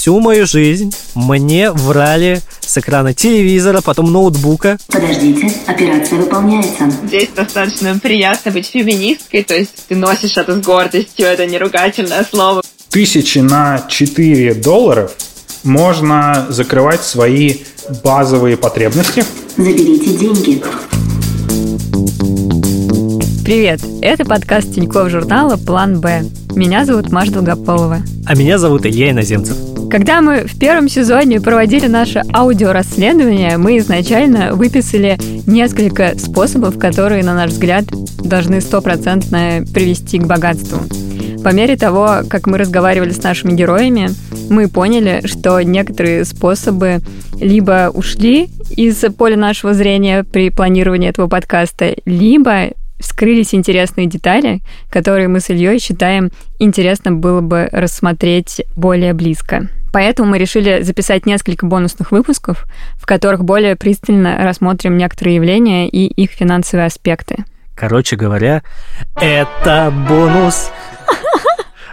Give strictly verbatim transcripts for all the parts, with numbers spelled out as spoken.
всю мою жизнь мне врали с экрана телевизора, потом ноутбука. Подождите, операция выполняется. Здесь достаточно приятно быть феминисткой, то есть ты носишь это с гордостью, это не ругательное слово. Тысячи на четыре долларов можно закрывать свои базовые потребности. Заберите деньги. Привет, это подкаст Тинькофф журнала «План Б». Меня зовут Маша Долгополова. А меня зовут Илья Иноземцев. Когда мы в первом сезоне проводили наше аудиорасследование, мы изначально выписали несколько способов, которые, на наш взгляд, должны стопроцентно привести к богатству. По мере того, как мы разговаривали с нашими героями, мы поняли, что некоторые способы либо ушли из поля нашего зрения при планировании этого подкаста, либо вскрылись интересные детали, которые мы с Ильей считаем, интересно было бы рассмотреть более близко. Поэтому мы решили записать несколько бонусных выпусков, в которых более пристально рассмотрим некоторые явления и их финансовые аспекты. Короче говоря, это бонус.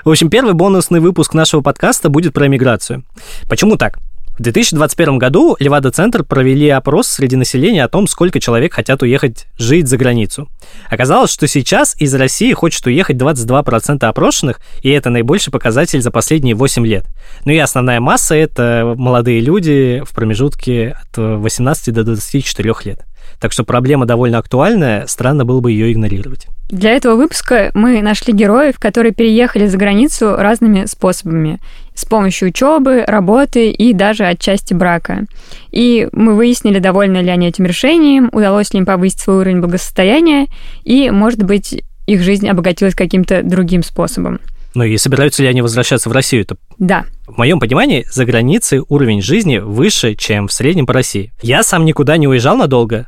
В общем, первый бонусный выпуск нашего подкаста будет про эмиграцию. Почему так? В две тысячи двадцать первом году Левада-центр провели опрос среди населения о том, сколько человек хотят уехать жить за границу. Оказалось, что сейчас из России хочет уехать двадцать два процента опрошенных, и это наибольший показатель за последние восемь лет. Ну и основная масса — это молодые люди в промежутке от восемнадцати до двадцати четырёх лет. Так что проблема довольно актуальная, странно было бы ее игнорировать. Для этого выпуска мы нашли героев, которые переехали за границу разными способами. С помощью учебы, работы и даже отчасти брака. И мы выяснили, довольны ли они этим решением, удалось ли им повысить свой уровень благосостояния, и, может быть, их жизнь обогатилась каким-то другим способом. Ну и собираются ли они возвращаться в Россию-то? Да. В моем понимании, за границей уровень жизни выше, чем в среднем по России. Я сам никуда не уезжал надолго,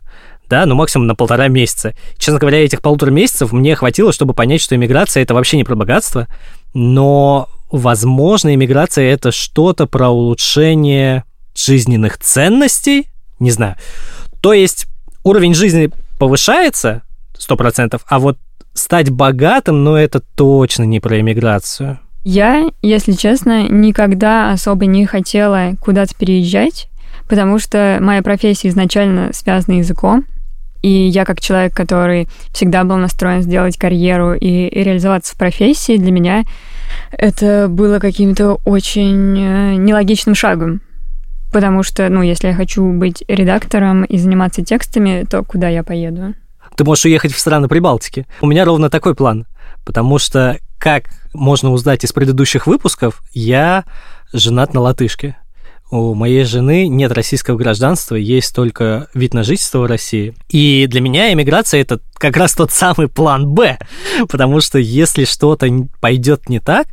да, ну максимум на полтора месяца. Честно говоря, этих полутора месяцев мне хватило, чтобы понять, что эмиграция – это вообще не про богатство, но, возможно, эмиграция – это что-то про улучшение жизненных ценностей, не знаю. То есть уровень жизни повышается сто процентов, а вот стать богатым, но это точно не про эмиграцию. Я, если честно, никогда особо не хотела куда-то переезжать, потому что моя профессия изначально связана языком, и я как человек, который всегда был настроен сделать карьеру и, и реализоваться в профессии, для меня это было каким-то очень нелогичным шагом. Потому что, ну, если я хочу быть редактором и заниматься текстами, то куда я поеду? Ты можешь уехать в страны Прибалтики. У меня ровно такой план, потому что, как можно узнать из предыдущих выпусков, я женат на латышке. У моей жены нет российского гражданства, есть только вид на жительство в России. И для меня эмиграция – это как раз тот самый план «Б», потому что если что-то пойдет не так,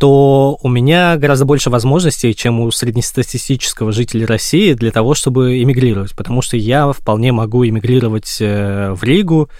то у меня гораздо больше возможностей, чем у среднестатистического жителя России для того, чтобы эмигрировать, потому что я вполне могу эмигрировать в Ригу,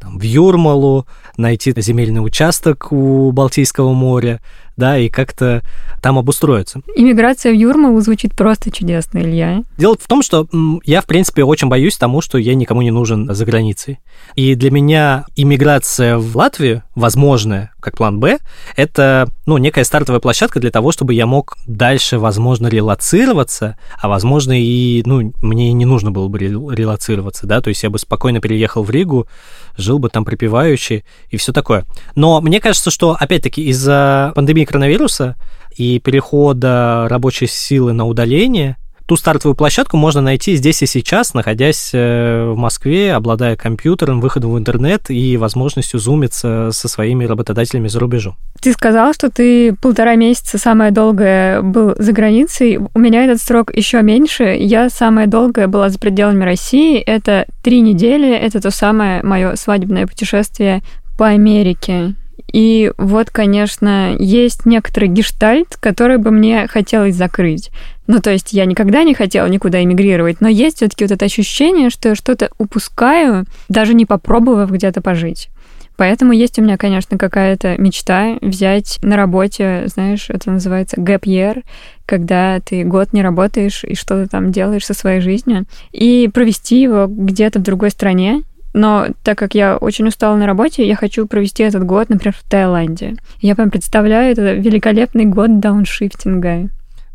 там, в Юрмалу, найти земельный участок у Балтийского моря, да, и как-то там обустроиться. Иммиграция в Юрмалу звучит просто чудесно, Илья. Дело в том, что я, в принципе, очень боюсь тому, что я никому не нужен за границей. И для меня иммиграция в Латвию, возможная, как план «Б», это, ну, некая стартовая площадка для того, чтобы я мог дальше, возможно, релоцироваться, а, возможно, и, ну, мне не нужно было бы релоцироваться, да, то есть я бы спокойно переехал в Ригу, жил бы там припеваючи и все такое. Но мне кажется, что, опять-таки, из-за пандемии коронавируса и перехода рабочей силы на удаление, ту стартовую площадку можно найти здесь и сейчас, находясь в Москве, обладая компьютером, выходом в интернет и возможностью зумиться со своими работодателями за рубежом. Ты сказал, что ты полтора месяца самое долгое был за границей. У меня этот срок еще меньше. Я самая долгая была за пределами России. Это три недели. Это то самое мое свадебное путешествие по Америке. И вот, конечно, есть некоторый гештальт, который бы мне хотелось закрыть. Ну, то есть я никогда не хотела никуда эмигрировать, но есть все-таки вот это ощущение, что я что-то упускаю, даже не попробовав где-то пожить. Поэтому есть у меня, конечно, какая-то мечта взять на работе, знаешь, это называется gap year, когда ты год не работаешь и что-то там делаешь со своей жизнью, и провести его где-то в другой стране. Но так как я очень устала на работе, я хочу провести этот год, например, в Таиланде. Я прям представляю, это великолепный год дауншифтинга.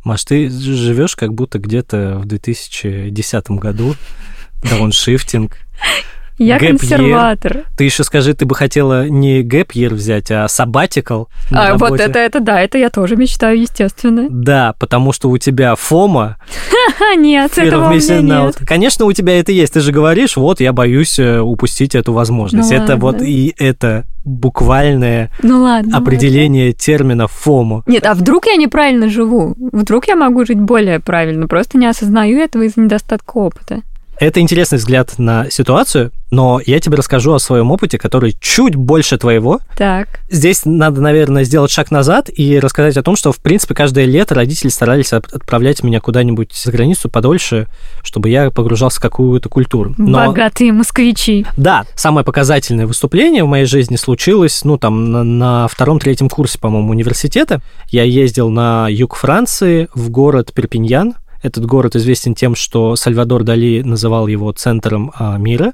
Маш, ты живешь как будто где-то в две тысячи десятом году. Дауншифтинг. Я консерватор. Ты еще скажи, ты бы хотела не гэп-ер взять, а sabbatical. А, вот это, это да, это я тоже мечтаю, естественно. Да, потому что у тебя фома. Нет, этого у меня нет. Конечно, у тебя это есть. Ты же говоришь, вот, я боюсь упустить эту возможность. Это вот и это буквальное определение термина фома. Нет, а вдруг я неправильно живу? Вдруг я могу жить более правильно? Просто не осознаю этого из-за недостатка опыта. Это интересный взгляд на ситуацию, но я тебе расскажу о своем опыте, который чуть больше твоего. Так. Здесь надо, наверное, сделать шаг назад и рассказать о том, что, в принципе, каждое лето родители старались отправлять меня куда-нибудь за границу подольше, чтобы я погружался в какую-то культуру. Но... Богатые москвичи. Да. Самое показательное выступление в моей жизни случилось, ну, там, на, на втором-третьем курсе, по-моему, университета. Я ездил на юг Франции, в город Перпиньян. Этот город известен тем, что Сальвадор Дали называл его центром мира.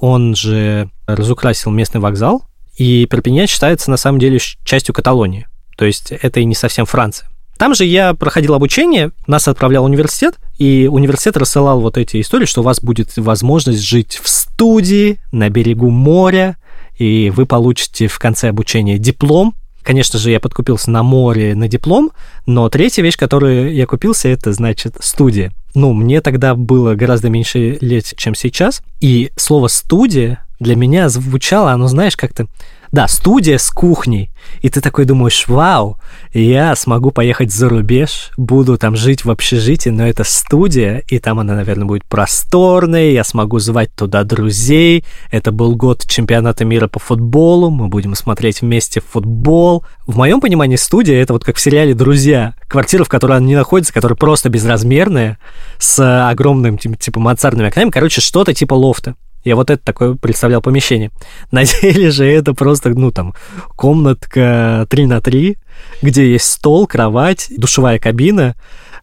Он же разукрасил местный вокзал. И Перпиньян считается, на самом деле, частью Каталонии. То есть это и не совсем Франция. Там же я проходил обучение, нас отправлял университет, и университет рассылал вот эти истории, что у вас будет возможность жить в студии, на берегу моря, и вы получите в конце обучения диплом. Конечно же, я подкупился на море, на диплом, но третья вещь, которую я купился, это, значит, студия. Ну, мне тогда было гораздо меньше лет, чем сейчас, и слово «студия» для меня звучало, оно, знаешь, как-то... Да, студия с кухней, и ты такой думаешь, вау, я смогу поехать за рубеж, буду там жить в общежитии, но это студия, и там она, наверное, будет просторной, я смогу звать туда друзей, это был год чемпионата мира по футболу, мы будем смотреть вместе футбол. В моем понимании студия — это вот как в сериале «Друзья», квартира, в которой она не находится, которая просто безразмерная, с огромным, типа, мансардными окнами, короче, что-то типа лофта. Я вот это такое представлял помещение. На деле же это просто, ну, там, комнатка три на три, где есть стол, кровать, душевая кабина,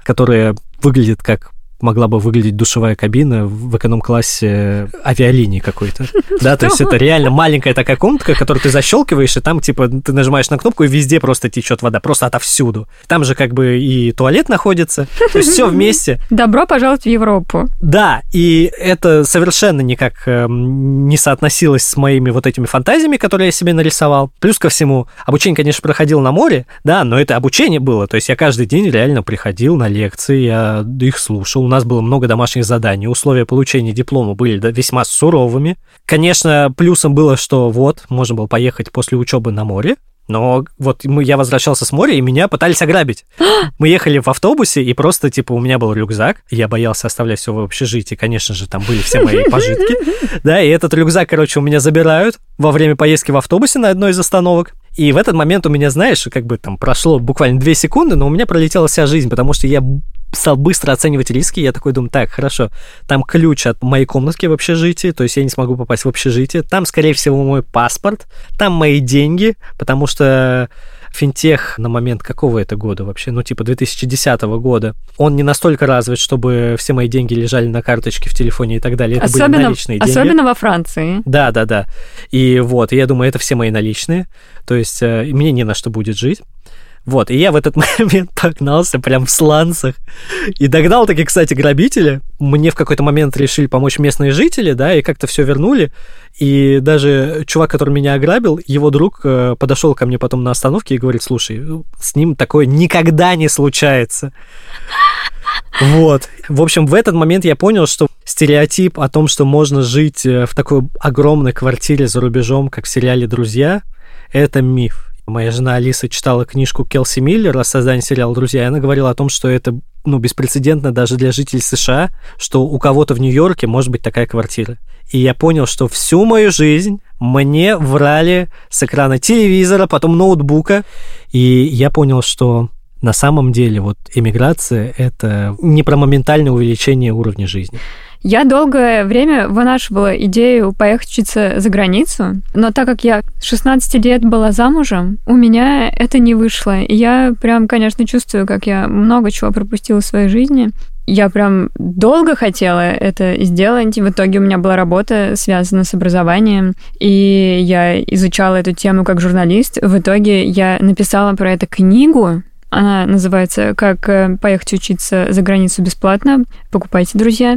которая выглядит как могла бы выглядеть душевая кабина в эконом-классе авиалинии какой-то. Да, то есть это реально маленькая такая комнатка, которую ты защелкиваешь, и там, типа, ты нажимаешь на кнопку, и везде просто течет вода, просто отовсюду. Там же как бы и туалет находится, то есть все вместе. Добро пожаловать в Европу. Да, и это совершенно никак не соотносилось с моими вот этими фантазиями, которые я себе нарисовал. Плюс ко всему, обучение, конечно, проходило на море, да, но это обучение было, то есть я каждый день реально приходил на лекции, я их слушал, у нас было много домашних заданий, условия получения диплома были весьма суровыми. Конечно, плюсом было, что вот, можно было поехать после учебы на море, но вот мы, я возвращался с моря, и меня пытались ограбить. Мы ехали в автобусе, и просто, типа, у меня был рюкзак, я боялся оставлять все в общежитии, конечно же, там были все мои пожитки, да, и этот рюкзак, короче, у меня забирают во время поездки в автобусе на одной из остановок. И в этот момент у меня, знаешь, как бы там прошло буквально две секунды, но у меня пролетела вся жизнь, потому что я стал быстро оценивать риски, я такой думаю, так, хорошо, там ключ от моей комнатки в общежитии, то есть я не смогу попасть в общежитие, там, скорее всего, мой паспорт, там мои деньги, потому что финтех на момент какого это года вообще, ну, типа две тысячи десятого года, он не настолько развит, чтобы все мои деньги лежали на карточке в телефоне и так далее, это особенно, были наличные деньги. Особенно во Франции. Да, да, да. И вот, я думаю, это все мои наличные, то есть мне не на что будет жить. Вот, и я в этот момент погнался прям в сланцах. И догнал таки, кстати, грабителя. Мне в какой-то момент решили помочь местные жители, да, и как-то все вернули. И даже чувак, который меня ограбил, его друг подошел ко мне потом на остановке и говорит, слушай, с ним такое никогда не случается. Вот. В общем, в этот момент я понял, что стереотип о том, что можно жить в такой огромной квартире за рубежом, как в сериале «Друзья», это миф. Моя жена Алиса читала книжку Келси Миллера о создании сериала «Друзья», и она говорила о том, что это, ну, беспрецедентно даже для жителей США, что у кого-то в Нью-Йорке может быть такая квартира. И я понял, что всю мою жизнь мне врали с экрана телевизора, потом ноутбука, и я понял, что на самом деле вот эмиграция – это не про моментальное увеличение уровня жизни. Я долгое время вынашивала идею поехать учиться за границу, но так как я с шестнадцати лет была замужем, у меня это не вышло. И я прям, конечно, чувствую, как я много чего пропустила в своей жизни. Я прям долго хотела это сделать, и в итоге у меня была работа, связана с образованием, и я изучала эту тему как журналист. В итоге я написала про это книгу, Она называется «Как поехать учиться за границу бесплатно». Покупайте, друзья.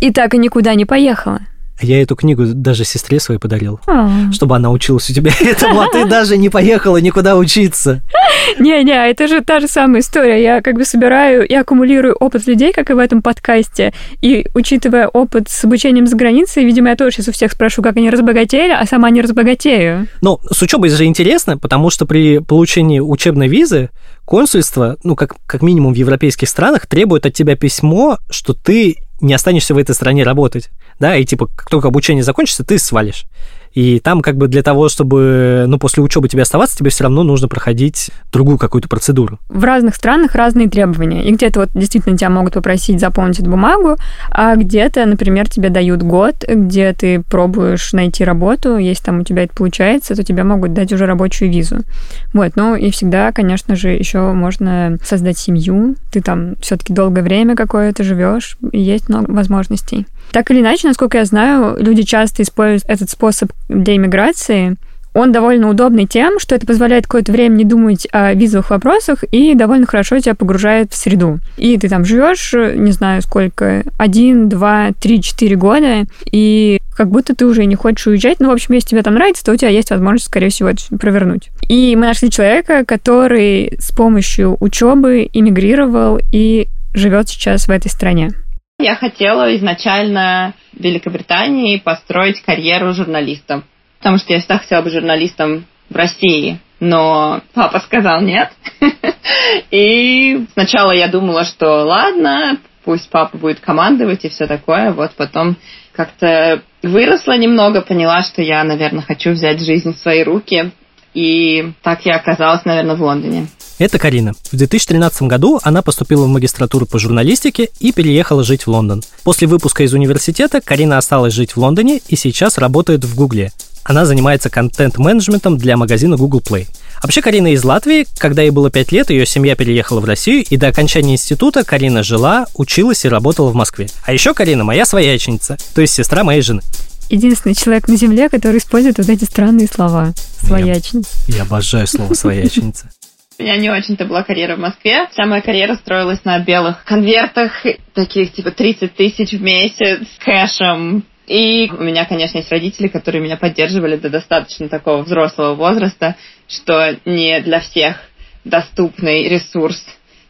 И так и никуда не поехала. Я эту книгу даже сестре своей подарил, А-а-а. чтобы она училась у тебя этому, а ты даже не поехала никуда учиться. Не-не, это же та же самая история. Я как бы собираю и аккумулирую опыт людей, как и в этом подкасте. И учитывая опыт с обучением за границей, видимо, я тоже сейчас у всех спрошу, как они разбогатели, а сама не разбогатею. Ну, с учебой же интересно, потому что при получении учебной визы консульство, ну, как, как минимум в европейских странах, требует от тебя письмо, что ты не останешься в этой стране работать. Да, и типа, как только обучение закончится, ты свалишь. И там как бы для того, чтобы, ну, после учебы тебе оставаться, тебе все равно нужно проходить другую какую-то процедуру. В разных странах разные требования. И где-то вот действительно тебя могут попросить заполнить эту бумагу, а где-то, например, тебе дают год, где ты пробуешь найти работу. Если там у тебя это получается, то тебе могут дать уже рабочую визу. Вот, ну и всегда, конечно же, еще можно создать семью. Ты там все-таки долгое время какое-то живешь, и есть много возможностей. Так или иначе, насколько я знаю, люди часто используют этот способ для иммиграции. Он довольно удобный тем, что это позволяет какое-то время не думать о визовых вопросах и довольно хорошо тебя погружает в среду. И ты там живешь, не знаю сколько, один, два, три, четыре года, и как будто ты уже не хочешь уезжать. Ну, в общем, если тебе там нравится, то у тебя есть возможность, скорее всего, это провернуть. И мы нашли человека, который с помощью учебы эмигрировал и живет сейчас в этой стране. Я хотела изначально в Великобритании построить карьеру журналиста, потому что я всегда хотела быть журналистом в России, но папа сказал нет. И сначала я думала, что ладно, пусть папа будет командовать и все такое. Вот потом как-то выросла немного, поняла, что я, наверное, хочу взять жизнь в свои руки. И так я оказалась, наверное, в Лондоне. Это Карина. В две тысячи тринадцатом году она поступила в магистратуру по журналистике и переехала жить в Лондон. После выпуска из университета Карина осталась жить в Лондоне и сейчас работает в Гугле. Она занимается контент-менеджментом для магазина Google Play. Вообще, Карина из Латвии. Когда ей было пять лет, ее семья переехала в Россию, и до окончания института Карина жила, училась и работала в Москве. А еще Карина моя свояченица, то есть сестра моей жены. Единственный человек на земле, который использует вот эти странные слова. Своячница. Я, я обожаю слово «своячница». У меня не очень-то была карьера в Москве. Вся моя карьера строилась на белых конвертах, таких типа тридцать тысяч в месяц, кэшем. И у меня, конечно, есть родители, которые меня поддерживали до достаточно такого взрослого возраста, что не для всех доступный ресурс.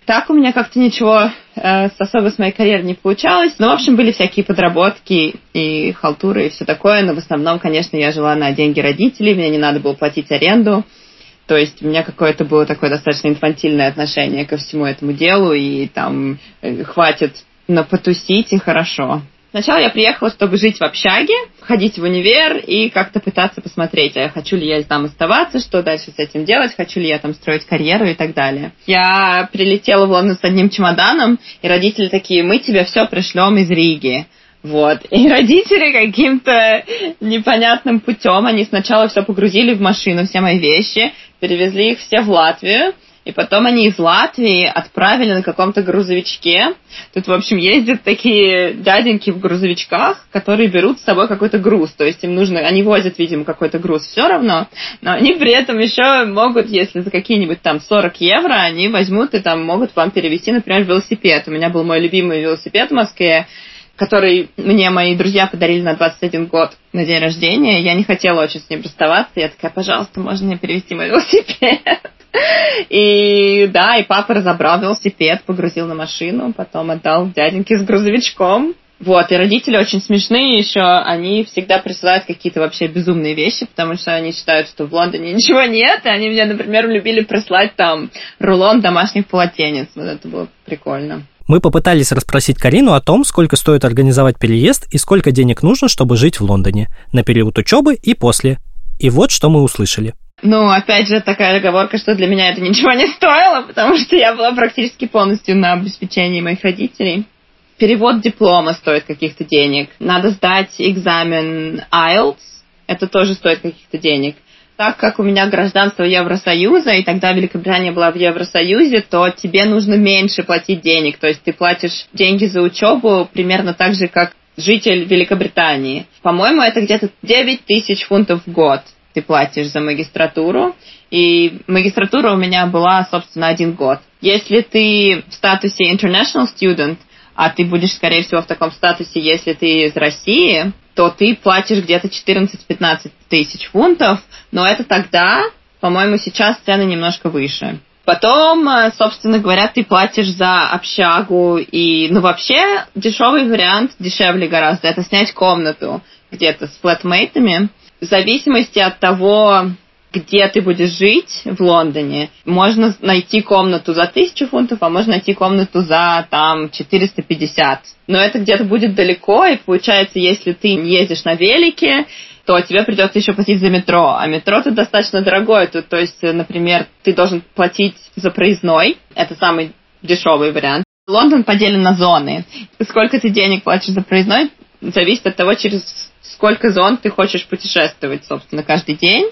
Так у меня как-то ничего э, особо с моей карьерой не получалось. Ну, в общем, были всякие подработки и халтуры и все такое. Но в основном, конечно, я жила на деньги родителей, мне не надо было платить аренду. То есть у меня какое-то было такое достаточно инфантильное отношение ко всему этому делу. И там э, хватит на потусить и хорошо. Сначала я приехала, чтобы жить в общаге, ходить в универ и как-то пытаться посмотреть, а хочу ли я там оставаться, что дальше с этим делать, хочу ли я там строить карьеру и так далее. Я прилетела в Лондон с одним чемоданом, и родители такие: мы тебе все пришлем из Риги. Вот. И родители каким-то непонятным путем, они сначала все погрузили в машину, все мои вещи, перевезли их все в Латвию. И потом они из Латвии отправили на каком-то грузовичке. Тут, в общем, ездят такие дяденьки в грузовичках, которые берут с собой какой-то груз. То есть им нужно... Они возят, видимо, какой-то груз все равно, но они при этом еще могут, если за какие-нибудь там сорок евро, они возьмут и там могут вам перевезти, например, велосипед. У меня был мой любимый велосипед в Москве, который мне мои друзья подарили на двадцать один год на день рождения. Я не хотела очень с ним расставаться. Я такая: пожалуйста, можно мне перевезти мой велосипед? И да, и папа разобрал велосипед, погрузил на машину, потом отдал дяденьке с грузовичком. Вот, и родители очень смешные еще, они всегда присылают какие-то вообще безумные вещи, потому что они считают, что в Лондоне ничего нет, и они мне, например, любили прислать там рулон домашних полотенец, вот это было прикольно. Мы попытались расспросить Карину о том, сколько стоит организовать переезд и сколько денег нужно, чтобы жить в Лондоне, на период учебы и после. И вот что мы услышали. Ну, опять же, такая оговорка, что для меня это ничего не стоило, потому что я была практически полностью на обеспечении моих родителей. Перевод диплома стоит каких-то денег. Надо сдать экзамен айлтс, это тоже стоит каких-то денег. Так как у меня гражданство Евросоюза, и тогда Великобритания была в Евросоюзе, то тебе нужно меньше платить денег. То есть ты платишь деньги за учебу примерно так же, как житель Великобритании. По-моему, это где-то девять тысяч фунтов в год. Ты платишь за магистратуру, и магистратура у меня была, собственно, один год. Если ты в статусе international student, а ты будешь, скорее всего, в таком статусе, если ты из России, то ты платишь где-то четырнадцать-пятнадцать тысяч фунтов, но это тогда, по-моему, сейчас цены немножко выше. Потом, собственно говоря, ты платишь за общагу, и, ну, вообще, дешевый вариант, дешевле гораздо, это снять комнату где-то с флэтмейтами. В зависимости от того, где ты будешь жить в Лондоне, можно найти комнату за тысячу фунтов, а можно найти комнату за, там, четыреста пятьдесят. Но это где-то будет далеко, и получается, если ты не ездишь на велике, то тебе придется еще платить за метро. А метро-то достаточно дорогое. То, то есть, например, ты должен платить за проездной. Это самый дешевый вариант. Лондон поделен на зоны. Сколько ты денег платишь за проездной, зависит от того, через сколько зон ты хочешь путешествовать, собственно, каждый день.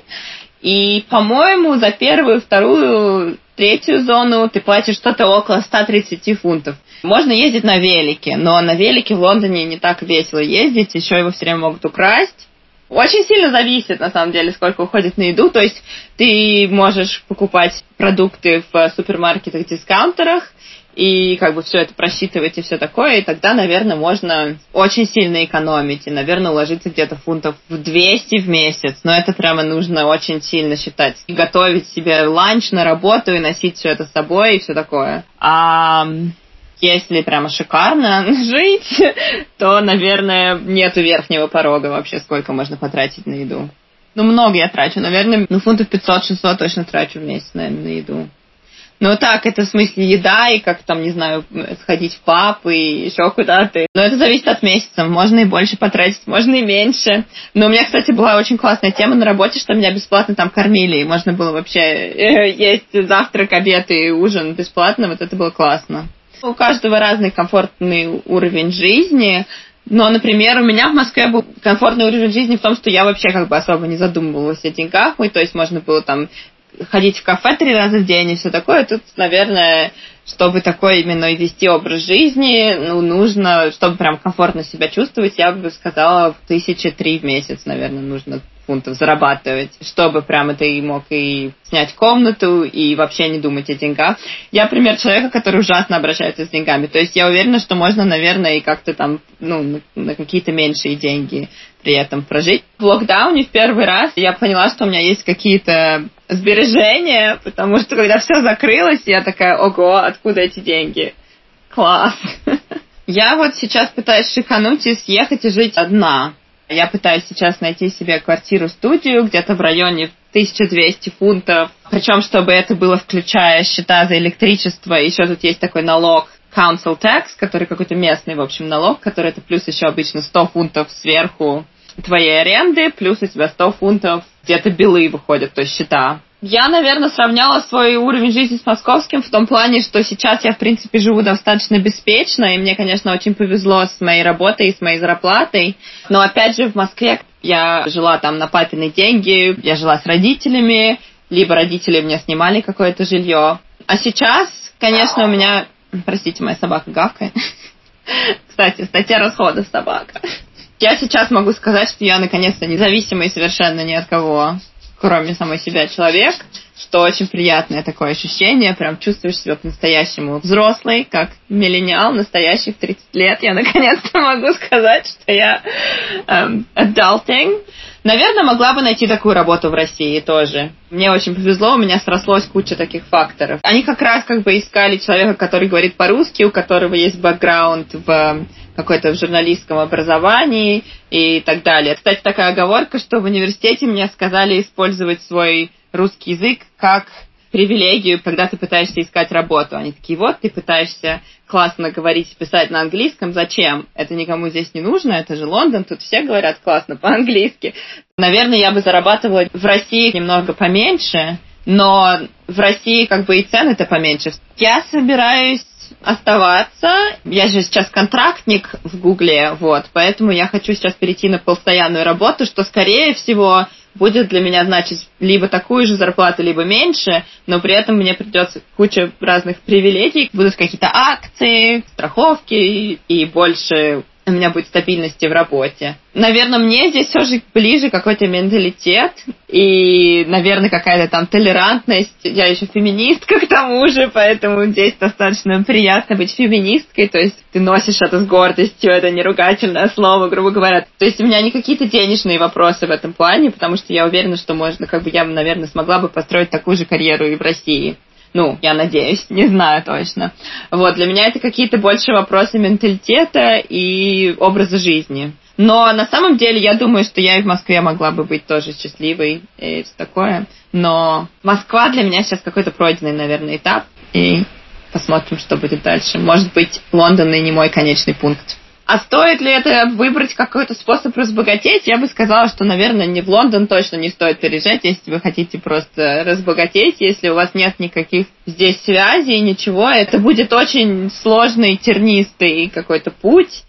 И, по-моему, за первую, вторую, третью зону ты платишь что-то около сто тридцать фунтов. Можно ездить на велике, но на велике в Лондоне не так весело ездить, еще его все время могут украсть. Очень сильно зависит, на самом деле, сколько уходит на еду. То есть ты можешь покупать продукты в супермаркетах, дискаунтерах, и как бы все это просчитывать и все такое. И тогда, наверное, можно очень сильно экономить. И, наверное, уложиться где-то фунтов в двести в месяц. Но это прямо нужно очень сильно считать. И готовить себе ланч на работу, и носить все это с собой, и все такое. А если прямо шикарно жить, то, наверное, нету верхнего порога вообще, сколько можно потратить на еду. Ну, много я трачу, наверное, ну, фунтов пятьсот-шестьсот точно трачу в месяц, наверное, на еду. Ну, так, это в смысле еда, и как там, не знаю, сходить в паб и еще куда-то. Но это зависит от месяца, можно и больше потратить, можно и меньше. Но у меня, кстати, была очень классная тема на работе, что меня бесплатно там кормили, и можно было вообще есть завтрак, обед и ужин бесплатно, вот это было классно. У каждого разный комфортный уровень жизни, но, например, у меня в Москве был комфортный уровень жизни в том, что я вообще как бы особо не задумывалась о деньгах, и, то есть можно было там ходить в кафе три раза в день и все такое. Тут, наверное, чтобы такой именно вести образ жизни, ну, нужно, чтобы прям комфортно себя чувствовать, я бы сказала, тысячи три в месяц, наверное, нужно фунтов зарабатывать, чтобы прямо ты мог и снять комнату, и вообще не думать о деньгах. Я пример человека, который ужасно обращается с деньгами. То есть я уверена, что можно, наверное, и как-то там, ну, на какие-то меньшие деньги при этом прожить. В локдауне в первый раз я поняла, что у меня есть какие-то сбережения, потому что когда все закрылось, я такая: ого, откуда эти деньги? Класс! Я вот сейчас пытаюсь шикануть и съехать и жить одна. Я пытаюсь сейчас найти себе квартиру-студию где-то в районе тысяча двести фунтов. Причем, чтобы это было включая счета за электричество. Еще тут есть такой налог council tax, который какой-то местный, в общем, налог, который это плюс еще обычно сто фунтов сверху твоей аренды, плюс у тебя сто фунтов где-то белые выходят, то есть счета. Я, наверное, сравняла свой уровень жизни с московским в том плане, что сейчас я, в принципе, живу достаточно беспечно, и мне, конечно, очень повезло с моей работой и с моей зарплатой. Но, опять же, в Москве я жила там на папины деньги, я жила с родителями, либо родители мне снимали какое-то жилье. А сейчас, конечно, у меня... Простите, моя собака гавкает. Кстати, статья расходов собака. Я сейчас могу сказать, что я, наконец-то, независимый совершенно ни от кого, кроме самой себя, человек, что очень приятное такое ощущение, прям чувствуешь себя по-настоящему взрослый, как миллениал, настоящий в тридцать лет. Я наконец-то могу сказать, что я um, adulting. Наверное, могла бы найти такую работу в России тоже. Мне очень повезло, у меня срослось куча таких факторов. Они как раз как бы искали человека, который говорит по-русски, у которого есть бэкграунд в какой-то в журналистском образовании и так далее. Кстати, такая оговорка, что в университете мне сказали использовать свой русский язык как привилегию, когда ты пытаешься искать работу. Они такие: вот, ты пытаешься классно говорить и писать на английском, зачем? Это никому здесь не нужно, это же Лондон, тут все говорят классно по-английски. Наверное, я бы зарабатывала в России немного поменьше, но в России как бы и цены-то поменьше. Я собираюсь оставаться. Я же сейчас контрактник в Гугле, вот, поэтому я хочу сейчас перейти на постоянную работу, что, скорее всего, будет для меня значить либо такую же зарплату, либо меньше, но при этом мне придется куча разных привилегий. Будут какие-то акции, страховки и больше у меня будет стабильности в работе. Наверное, мне здесь все же ближе какой-то менталитет и, наверное, какая-то там толерантность. Я еще феминистка к тому же, поэтому здесь достаточно приятно быть феминисткой, то есть ты носишь это с гордостью, это не ругательное слово, грубо говоря. То есть у меня не какие-то денежные вопросы в этом плане, потому что я уверена, что можно, как бы я, наверное, смогла бы построить такую же карьеру и в России. Ну, я надеюсь, не знаю точно. Вот, для меня это какие-то больше вопросы менталитета и образа жизни. Но на самом деле я думаю, что я и в Москве могла бы быть тоже счастливой и все такое. Но Москва для меня сейчас какой-то пройденный, наверное, этап. И посмотрим, что будет дальше. Может быть, Лондон и не мой конечный пункт. А стоит ли это выбрать какой-то способ разбогатеть? Я бы сказала, что, наверное, не в Лондон точно не стоит переезжать, если вы хотите просто разбогатеть. Если у вас нет никаких здесь связей, ничего, это будет очень сложный, тернистый какой-то путь.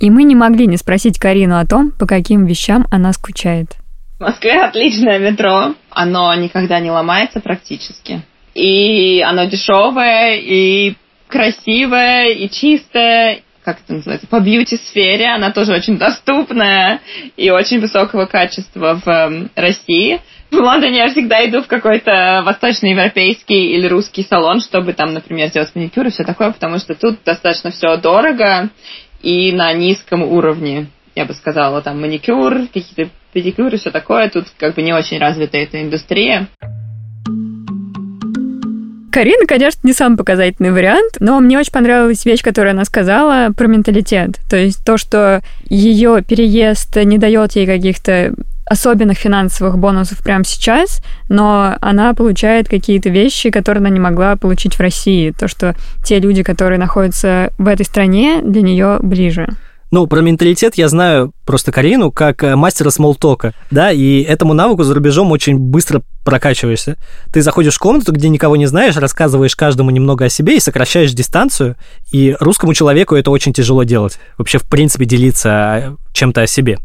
И мы не могли не спросить Карину о том, по каким вещам она скучает. В Москве отличное метро. Оно никогда не ломается практически. И оно дешевое, и красивое, и чистое, как это называется, по бьюти-сфере. Она тоже очень доступная и очень высокого качества в России. В Лондоне я всегда иду в какой-то восточноевропейский или русский салон, чтобы там, например, сделать маникюр и все такое, потому что тут достаточно все дорого и на низком уровне. Я бы сказала, там маникюр, какие-то педикюры, все такое. Тут как бы не очень развита эта индустрия. Карина, конечно, не самый показательный вариант, но мне очень понравилась вещь, которую она сказала про менталитет. То есть то, что ее переезд не дает ей каких-то особенных финансовых бонусов прямо сейчас, но она получает какие-то вещи, которые она не могла получить в России. То, что те люди, которые находятся в этой стране, для нее ближе. Ну, про менталитет я знаю просто Карину как мастера смолтока, да, и этому навыку за рубежом очень быстро прокачиваешься. Ты заходишь в комнату, где никого не знаешь, рассказываешь каждому немного о себе и сокращаешь дистанцию, и русскому человеку это очень тяжело делать, вообще, в принципе, делиться чем-то о себе.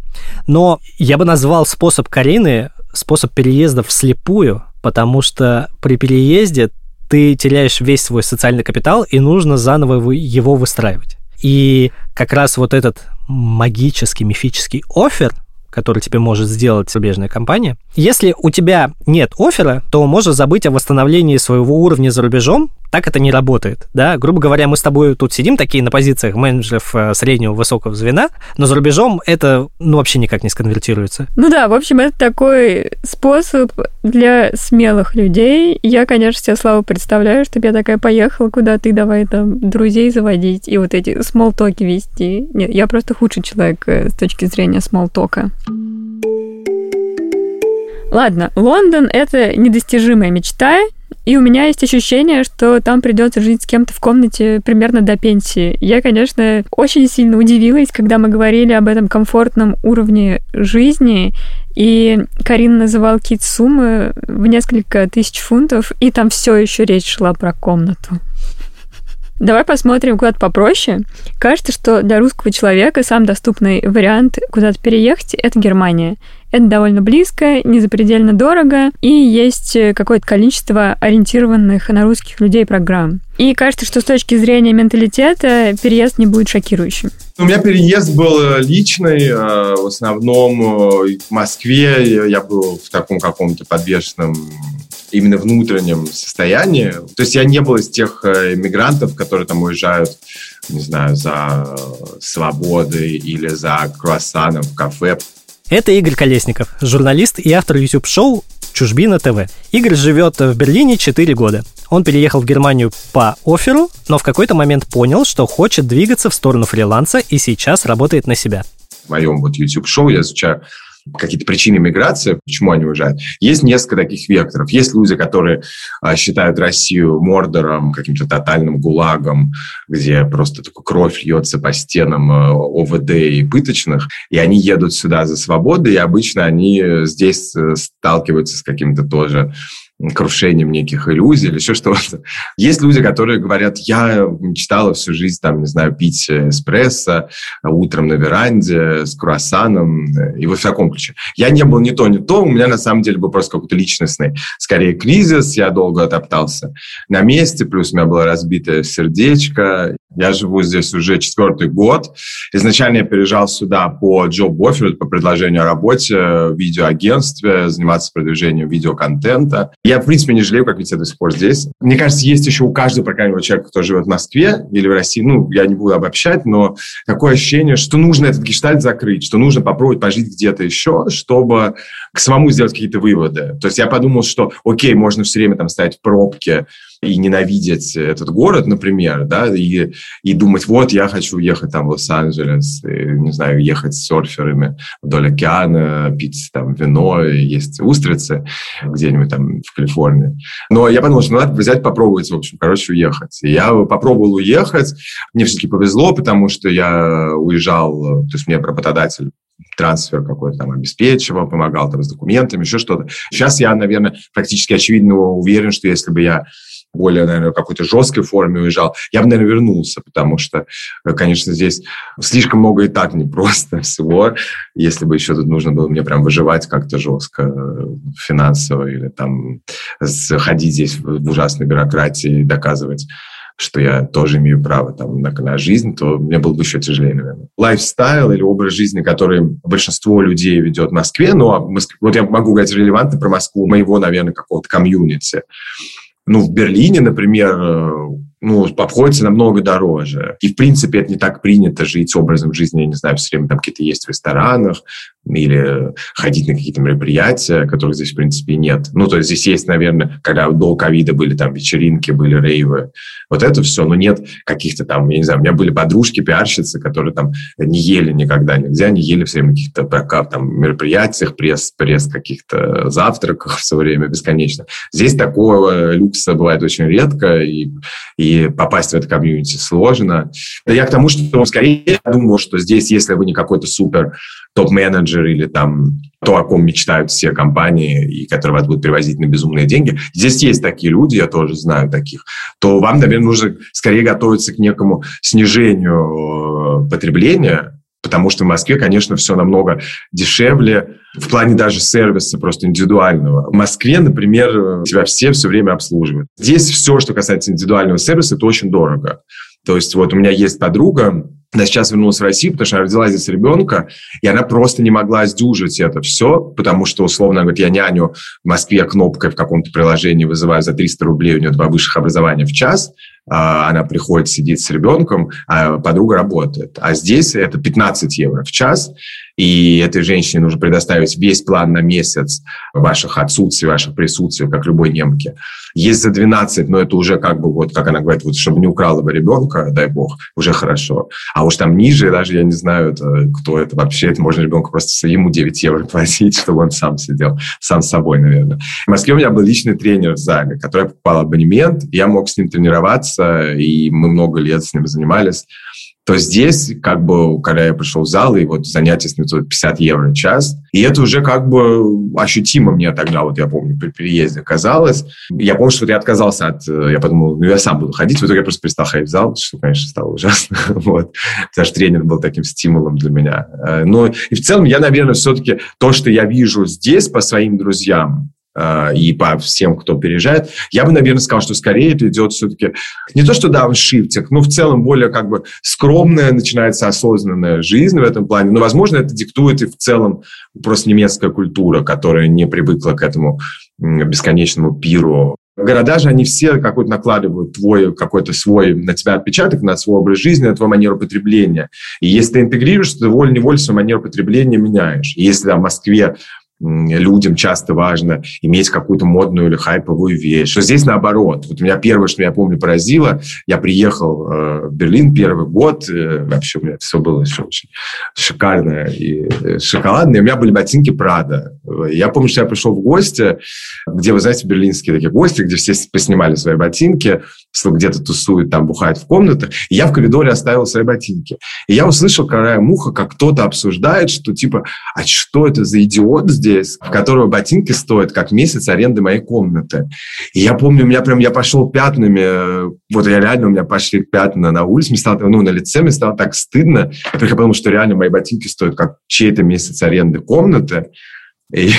Но я бы назвал способ Карины способ переезда вслепую, потому что при переезде ты теряешь весь свой социальный капитал, и нужно заново его выстраивать. И как раз вот этот магический, мифический оффер, который тебе может сделать зарубежная компания, если у тебя нет оффера, то можешь забыть о восстановлении своего уровня за рубежом, так это не работает, да? Грубо говоря, мы с тобой тут сидим такие на позициях менеджеров среднего, высокого звена, но за рубежом это, ну, вообще никак не сконвертируется. Ну да, в общем, это такой способ для смелых людей. Я, конечно, себе, Слава, представляю, чтобы я такая поехала куда-то, давай там друзей заводить и вот эти смолтоки вести. Нет, я просто худший человек с точки зрения смолтока. Ладно, Лондон — это недостижимая мечта, и у меня есть ощущение, что там придется жить с кем-то в комнате примерно до пенсии. Я, конечно, очень сильно удивилась, когда мы говорили об этом комфортном уровне жизни, и Карина называла какие-то суммы в несколько тысяч фунтов, и там все еще речь шла про комнату. Давай посмотрим куда-то попроще. Кажется, что для русского человека сам доступный вариант куда-то переехать – это Германия. Это довольно близко, не запредельно дорого, и есть какое-то количество ориентированных на русских людей программ. И кажется, что с точки зрения менталитета переезд не будет шокирующим. У меня переезд был личный, в основном в Москве я был в таком каком-то подвешенном именно внутреннем состоянии. То есть я не был из тех мигрантов, которые там уезжают, не знаю, за свободой или за круассаном в кафе. Это Игорь Колесников, журналист и автор YouTube-шоу «Чужбина ТВ». Игорь живет в Берлине четыре года. Он переехал в Германию по офферу, но в какой-то момент понял, что хочет двигаться в сторону фриланса и сейчас работает на себя. В моем вот YouTube-шоу я изучаю какие-то причины миграции, почему они уезжают. Есть несколько таких векторов. Есть люди, которые а, считают Россию Мордором, каким-то тотальным гулагом, где просто такой кровь льется по стенам ОВД и пыточных, и они едут сюда за свободой, и обычно они здесь сталкиваются с каким-то тоже крушением неких иллюзий или еще что-то. Есть люди, которые говорят, я мечтала всю жизнь, там, не знаю, пить эспрессо утром на веранде с круассаном, и вот в таком ключе. Я не был ни то, ни то, у меня на самом деле был просто какой-то личностный, скорее, кризис, я долго отоптался на месте, плюс у меня было разбитое сердечко. Я живу здесь уже четвертый год. Изначально я переезжал сюда по job offer, по предложению о работе в видеоагентстве, заниматься продвижением видеоконтента. Я, в принципе, не жалею, как ведь я до сих пор здесь. Мне кажется, есть еще у каждого, по крайней мере, человека, кто живет в Москве или в России, ну, я не буду обобщать, но такое ощущение, что нужно этот гештальт закрыть, что нужно попробовать пожить где-то еще, чтобы к самому сделать какие-то выводы. То есть я подумал, что, окей, можно все время там стоять в пробке и ненавидеть этот город, например, да, и, и думать, вот, я хочу ехать там в Лос-Анджелес, и, не знаю, ехать с серферами вдоль океана, пить там вино, и есть устрицы где-нибудь там в Калифорнии. Но я подумал, что надо взять, попробовать, в общем, короче, уехать. И я попробовал уехать, мне все-таки повезло, потому что я уезжал, то есть мне работодатель трансфер какой-то там обеспечивал, помогал там с документами, еще что-то. Сейчас я, наверное, практически очевидно уверен, что если бы я более, наверное, в какой-то жесткой форме уезжал, я бы, наверное, вернулся, потому что, конечно, здесь слишком много и так непросто всего. Если бы еще тут нужно было мне прям выживать как-то жестко финансово или там ходить здесь в ужасной бюрократии и доказывать, что я тоже имею право там, на, на жизнь, то мне было бы еще тяжелее, наверное. Лайфстайл или образ жизни, который большинство людей ведет в Москве, но вот я могу говорить релевантно про Москву, моего, наверное, какого-то комьюнити. Ну, в Берлине, например, ну, обходится намного дороже. И, в принципе, это не так принято жить образом жизни, я не знаю, все время там какие-то есть в ресторанах или ходить на какие-то мероприятия, которых здесь, в принципе, нет. Ну, то есть здесь есть, наверное, когда до ковида были там вечеринки, были рейвы, вот это все, но нет каких-то там, я не знаю, у меня были подружки, пиарщицы, которые там не ели никогда нельзя, не ели все время каких-то там мероприятиях, пресс, пресс каких-то завтраках все время бесконечно. Здесь такого люкса бывает очень редко, и, и попасть в это комьюнити сложно. Да я к тому, что скорее думал, что здесь, если вы не какой-то супер топ-менеджер или там то, о ком мечтают все компании, и которые вас будут перевозить на безумные деньги, здесь есть такие люди, я тоже знаю таких, то вам, наверное, нужно скорее готовиться к некому снижению потребления, потому что в Москве, конечно, все намного дешевле в плане даже сервиса просто индивидуального. В Москве, например, тебя все все время обслуживают. Здесь все, что касается индивидуального сервиса, это очень дорого. То есть вот у меня есть подруга, она сейчас вернулась в Россию, потому что она родила здесь ребенка, и она просто не могла сдюжить это все, потому что, условно, она говорит, я няню в Москве кнопкой в каком-то приложении вызываю за триста рублей, у нее два высших образования в час, она приходит, сидит с ребенком, а подруга работает. А здесь это пятнадцать евро в час, и этой женщине нужно предоставить весь план на месяц ваших отсутствий, ваших присутствий, как любой немке. Есть за двенадцать, но это уже как бы, вот как она говорит, вот чтобы не украла бы ребенка, дай бог, уже хорошо. А уж там ниже, даже я не знаю, это, кто это вообще, это можно ребенку просто ему девять евро платить, чтобы он сам сидел, сам с собой, наверное. В Москве у меня был личный тренер в зале, который покупал абонемент, я мог с ним тренироваться, и мы много лет с ним занимались. То здесь, как бы, когда я пришел в зал, и вот занятия с ним пятьдесят евро в час, и это уже как бы ощутимо мне тогда, вот я помню, при переезде казалось. Я помню, что я отказался от... Я подумал, ну, я сам буду ходить. В итоге я просто перестал ходить в зал, что, конечно, стало ужасно. Вот. Потому что тренер был таким стимулом для меня. Но и в целом я, наверное, все-таки то, что я вижу здесь по своим друзьям, и по всем, кто переезжает, я бы, наверное, сказал, что скорее это идет все-таки не то, что дауншифтинг, но в целом более как бы скромная начинается осознанная жизнь в этом плане. Но, возможно, это диктует и в целом просто немецкая культура, которая не привыкла к этому бесконечному пиру. Города же, они все какой-то накладывают твой какой-то свой на тебя отпечаток, на свой образ жизни, на твою манеру потребления. И если ты интегрируешься, ты волей-неволей свою манеру потребления меняешь. И если там, в Москве людям часто важно иметь какую-то модную или хайповую вещь. Что здесь наоборот. Вот у меня первое, что я помню, поразило, я приехал э, в Берлин первый год, э, вообще у меня все было еще очень шикарно и э, шоколадное. У меня были ботинки Prada. Я помню, что я пришел в гости, где, вы знаете, берлинские такие гости, где все поснимали свои ботинки, где-то тусуют, там бухают в комнатах. И я в коридоре оставил свои ботинки. И я услышал, краем уха, как кто-то обсуждает, что типа, а что это за идиот здесь? Здесь, в которого ботинки стоят как месяц аренды моей комнаты. И я помню, у меня прям, я пошел пятнами, вот я реально, у меня пошли пятна на улице, мне стало, ну, на лице мне стало так стыдно. Во-первых, я подумал, что реально мои ботинки стоят как чей-то месяц аренды комнаты. И,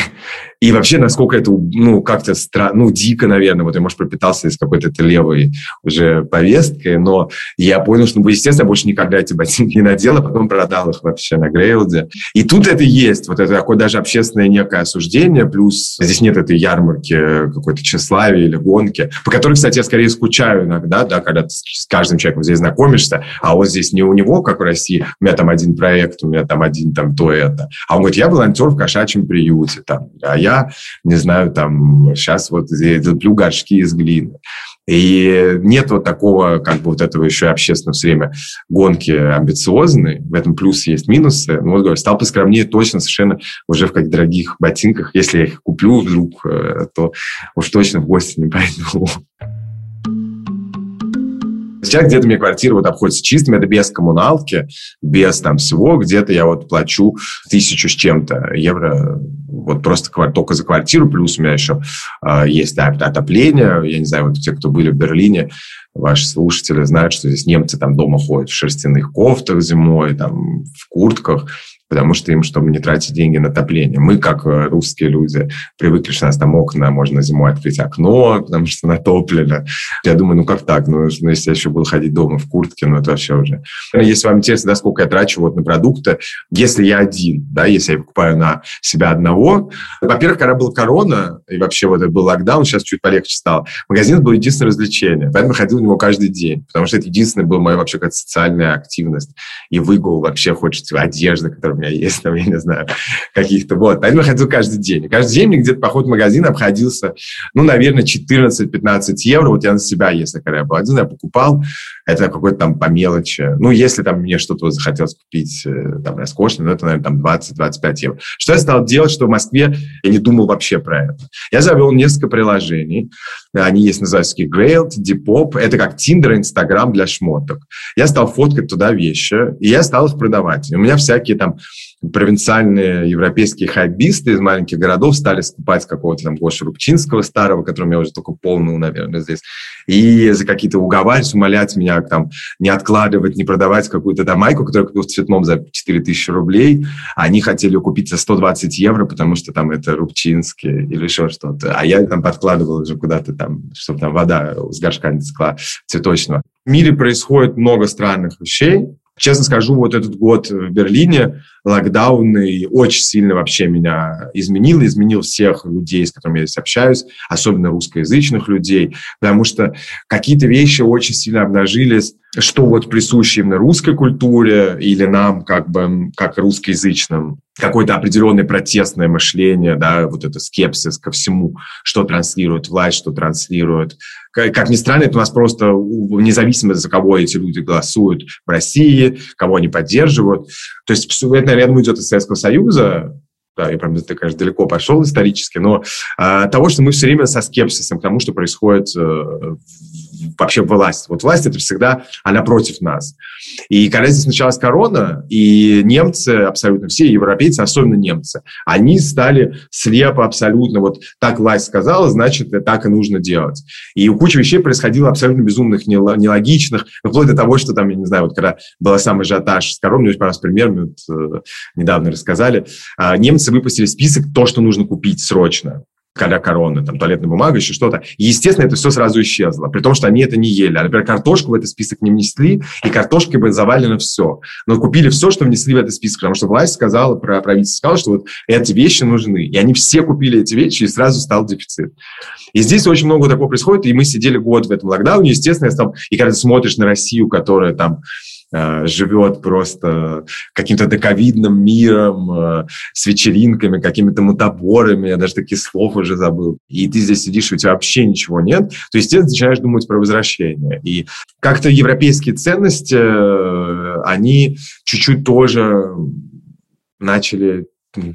И вообще, насколько это, ну, как-то странно, ну, дико, наверное, вот я, может, пропитался из какой-то левой уже повесткой, но я понял, что, ну, естественно, я больше никогда эти ботинки не надел, а потом продал их вообще на Грейлде. И тут это есть, вот это такое даже общественное некое осуждение, плюс здесь нет этой ярмарки какой-то тщеславия или гонки, по которой, кстати, я скорее скучаю иногда, да, когда ты с каждым человеком здесь знакомишься, а он здесь не у него, как в России, у меня там один проект, у меня там один там то это. А он говорит, я волонтер в кошачьем приюте, там, а я, не знаю, там, сейчас вот леплю горшки из глины. И нет вот такого, как бы вот этого еще общественного все время гонки амбициозной. В этом плюсы есть минусы. Ну, вот говорю, стал поскромнее точно совершенно уже в каких-то дорогих ботинках. Если я их куплю вдруг, то уж точно в гости не пойду. Сейчас где-то мне квартира вот обходится чистым, это без коммуналки, без там всего, где-то я вот плачу тысячу с чем-то евро, вот просто квар- только за квартиру, плюс у меня еще э, есть да, отопление, я не знаю, вот те, кто были в Берлине, ваши слушатели знают, что здесь немцы там дома ходят в шерстяных кофтах зимой, там в куртках, потому что им, чтобы не тратить деньги на отопление. Мы, как русские люди, привыкли, что у нас там окна, можно зимой открыть окно, потому что натоплено. Я думаю, ну как так? Ну, если я еще буду ходить дома в куртке, ну это вообще уже... Если вам интересно, да, сколько я трачу вот на продукты, если я один, да, если я покупаю на себя одного... Во-первых, когда была корона, и вообще вот это был локдаун, сейчас чуть полегче стало, магазин был единственное развлечение, поэтому я ходил в него каждый день, потому что это единственная была моя вообще какая-то социальная активность. И выгул вообще хочется одежды, которая у меня есть, там, я не знаю, каких-то. Вот. Поэтому я ходил каждый день. И каждый день мне где-то поход в магазин обходился, ну, наверное, четырнадцать-пятнадцать евро. Вот я на себя, если когда я был один, я покупал. Это какой-то там по мелочи. Ну, если там мне что-то захотелось купить там роскошно, ну, это, наверное, там двадцать-двадцать пять евро. Что я стал делать, что в Москве я не думал вообще про это. Я завел несколько приложений. Они есть, называются Grailed, Depop. Это как Tinder, Instagram для шмоток. Я стал фоткать туда вещи, и я стал их продавать. И у меня всякие там провинциальные европейские хоббисты из маленьких городов стали скупать какого-то там Гошу Рубчинского старого, которого я уже только полнул, наверное, здесь, и за какие-то уговаривать, умолять меня там не откладывать, не продавать какую-то там майку, которую я купил в цветном за четыре тысячи рублей. Они хотели ее купить за сто двадцать евро, потому что там это Рубчинский или еще что-то. А я там подкладывал уже куда-то там, чтобы там вода с горшка не текла цветочного. В мире происходит много странных вещей. Честно скажу, вот этот год в Берлине локдауны очень сильно вообще меня изменил, изменил всех людей, с которыми я здесь общаюсь, особенно русскоязычных людей, потому что какие-то вещи очень сильно обнажились, что вот присуще именно русской культуре или нам как бы как русскоязычным. Какое-то определенное протестное мышление, да, вот это скепсис ко всему, что транслирует власть, что транслирует. Как ни странно, это у нас просто независимо, за кого эти люди голосуют в России, кого они поддерживают. То есть все это, наверное, идет из Советского Союза. Да, я, правда, ты, конечно, далеко пошел исторически, но от того, что мы все время со скепсисом к тому, что происходит вообще власть. Вот власть — это всегда она против нас. И когда здесь началась корона, и немцы, абсолютно все, европейцы, особенно немцы, они стали слепо абсолютно, вот так власть сказала, значит, так и нужно делать. И куча вещей происходило абсолютно безумных, нелогичных, вплоть до того, что там, я не знаю, вот когда был самый ажиотаж с короной, мне очень понравился пример, мне вот, э, недавно рассказали, э, немцы выпустили список то, что нужно купить срочно. Когда корона, там, туалетная бумага, еще что-то. Естественно, это все сразу исчезло, при том, что они это не ели. А, например, картошку в этот список не внесли, и картошкой бы завалено все. Но купили все, что внесли в этот список, потому что власть сказала, правительство сказала, что вот эти вещи нужны. И они все купили эти вещи, и сразу стал дефицит. И здесь очень много такого происходит, и мы сидели год в этом локдауне, естественно, я стал... И когда ты смотришь на Россию, которая там... живет просто каким-то доковидным миром, с вечеринками, какими-то мутаборами, я даже таких слов уже забыл. И ты здесь сидишь, и у тебя вообще ничего нет, то, естественно, начинаешь думать про возвращение. И как-то европейские ценности, они чуть-чуть тоже начали...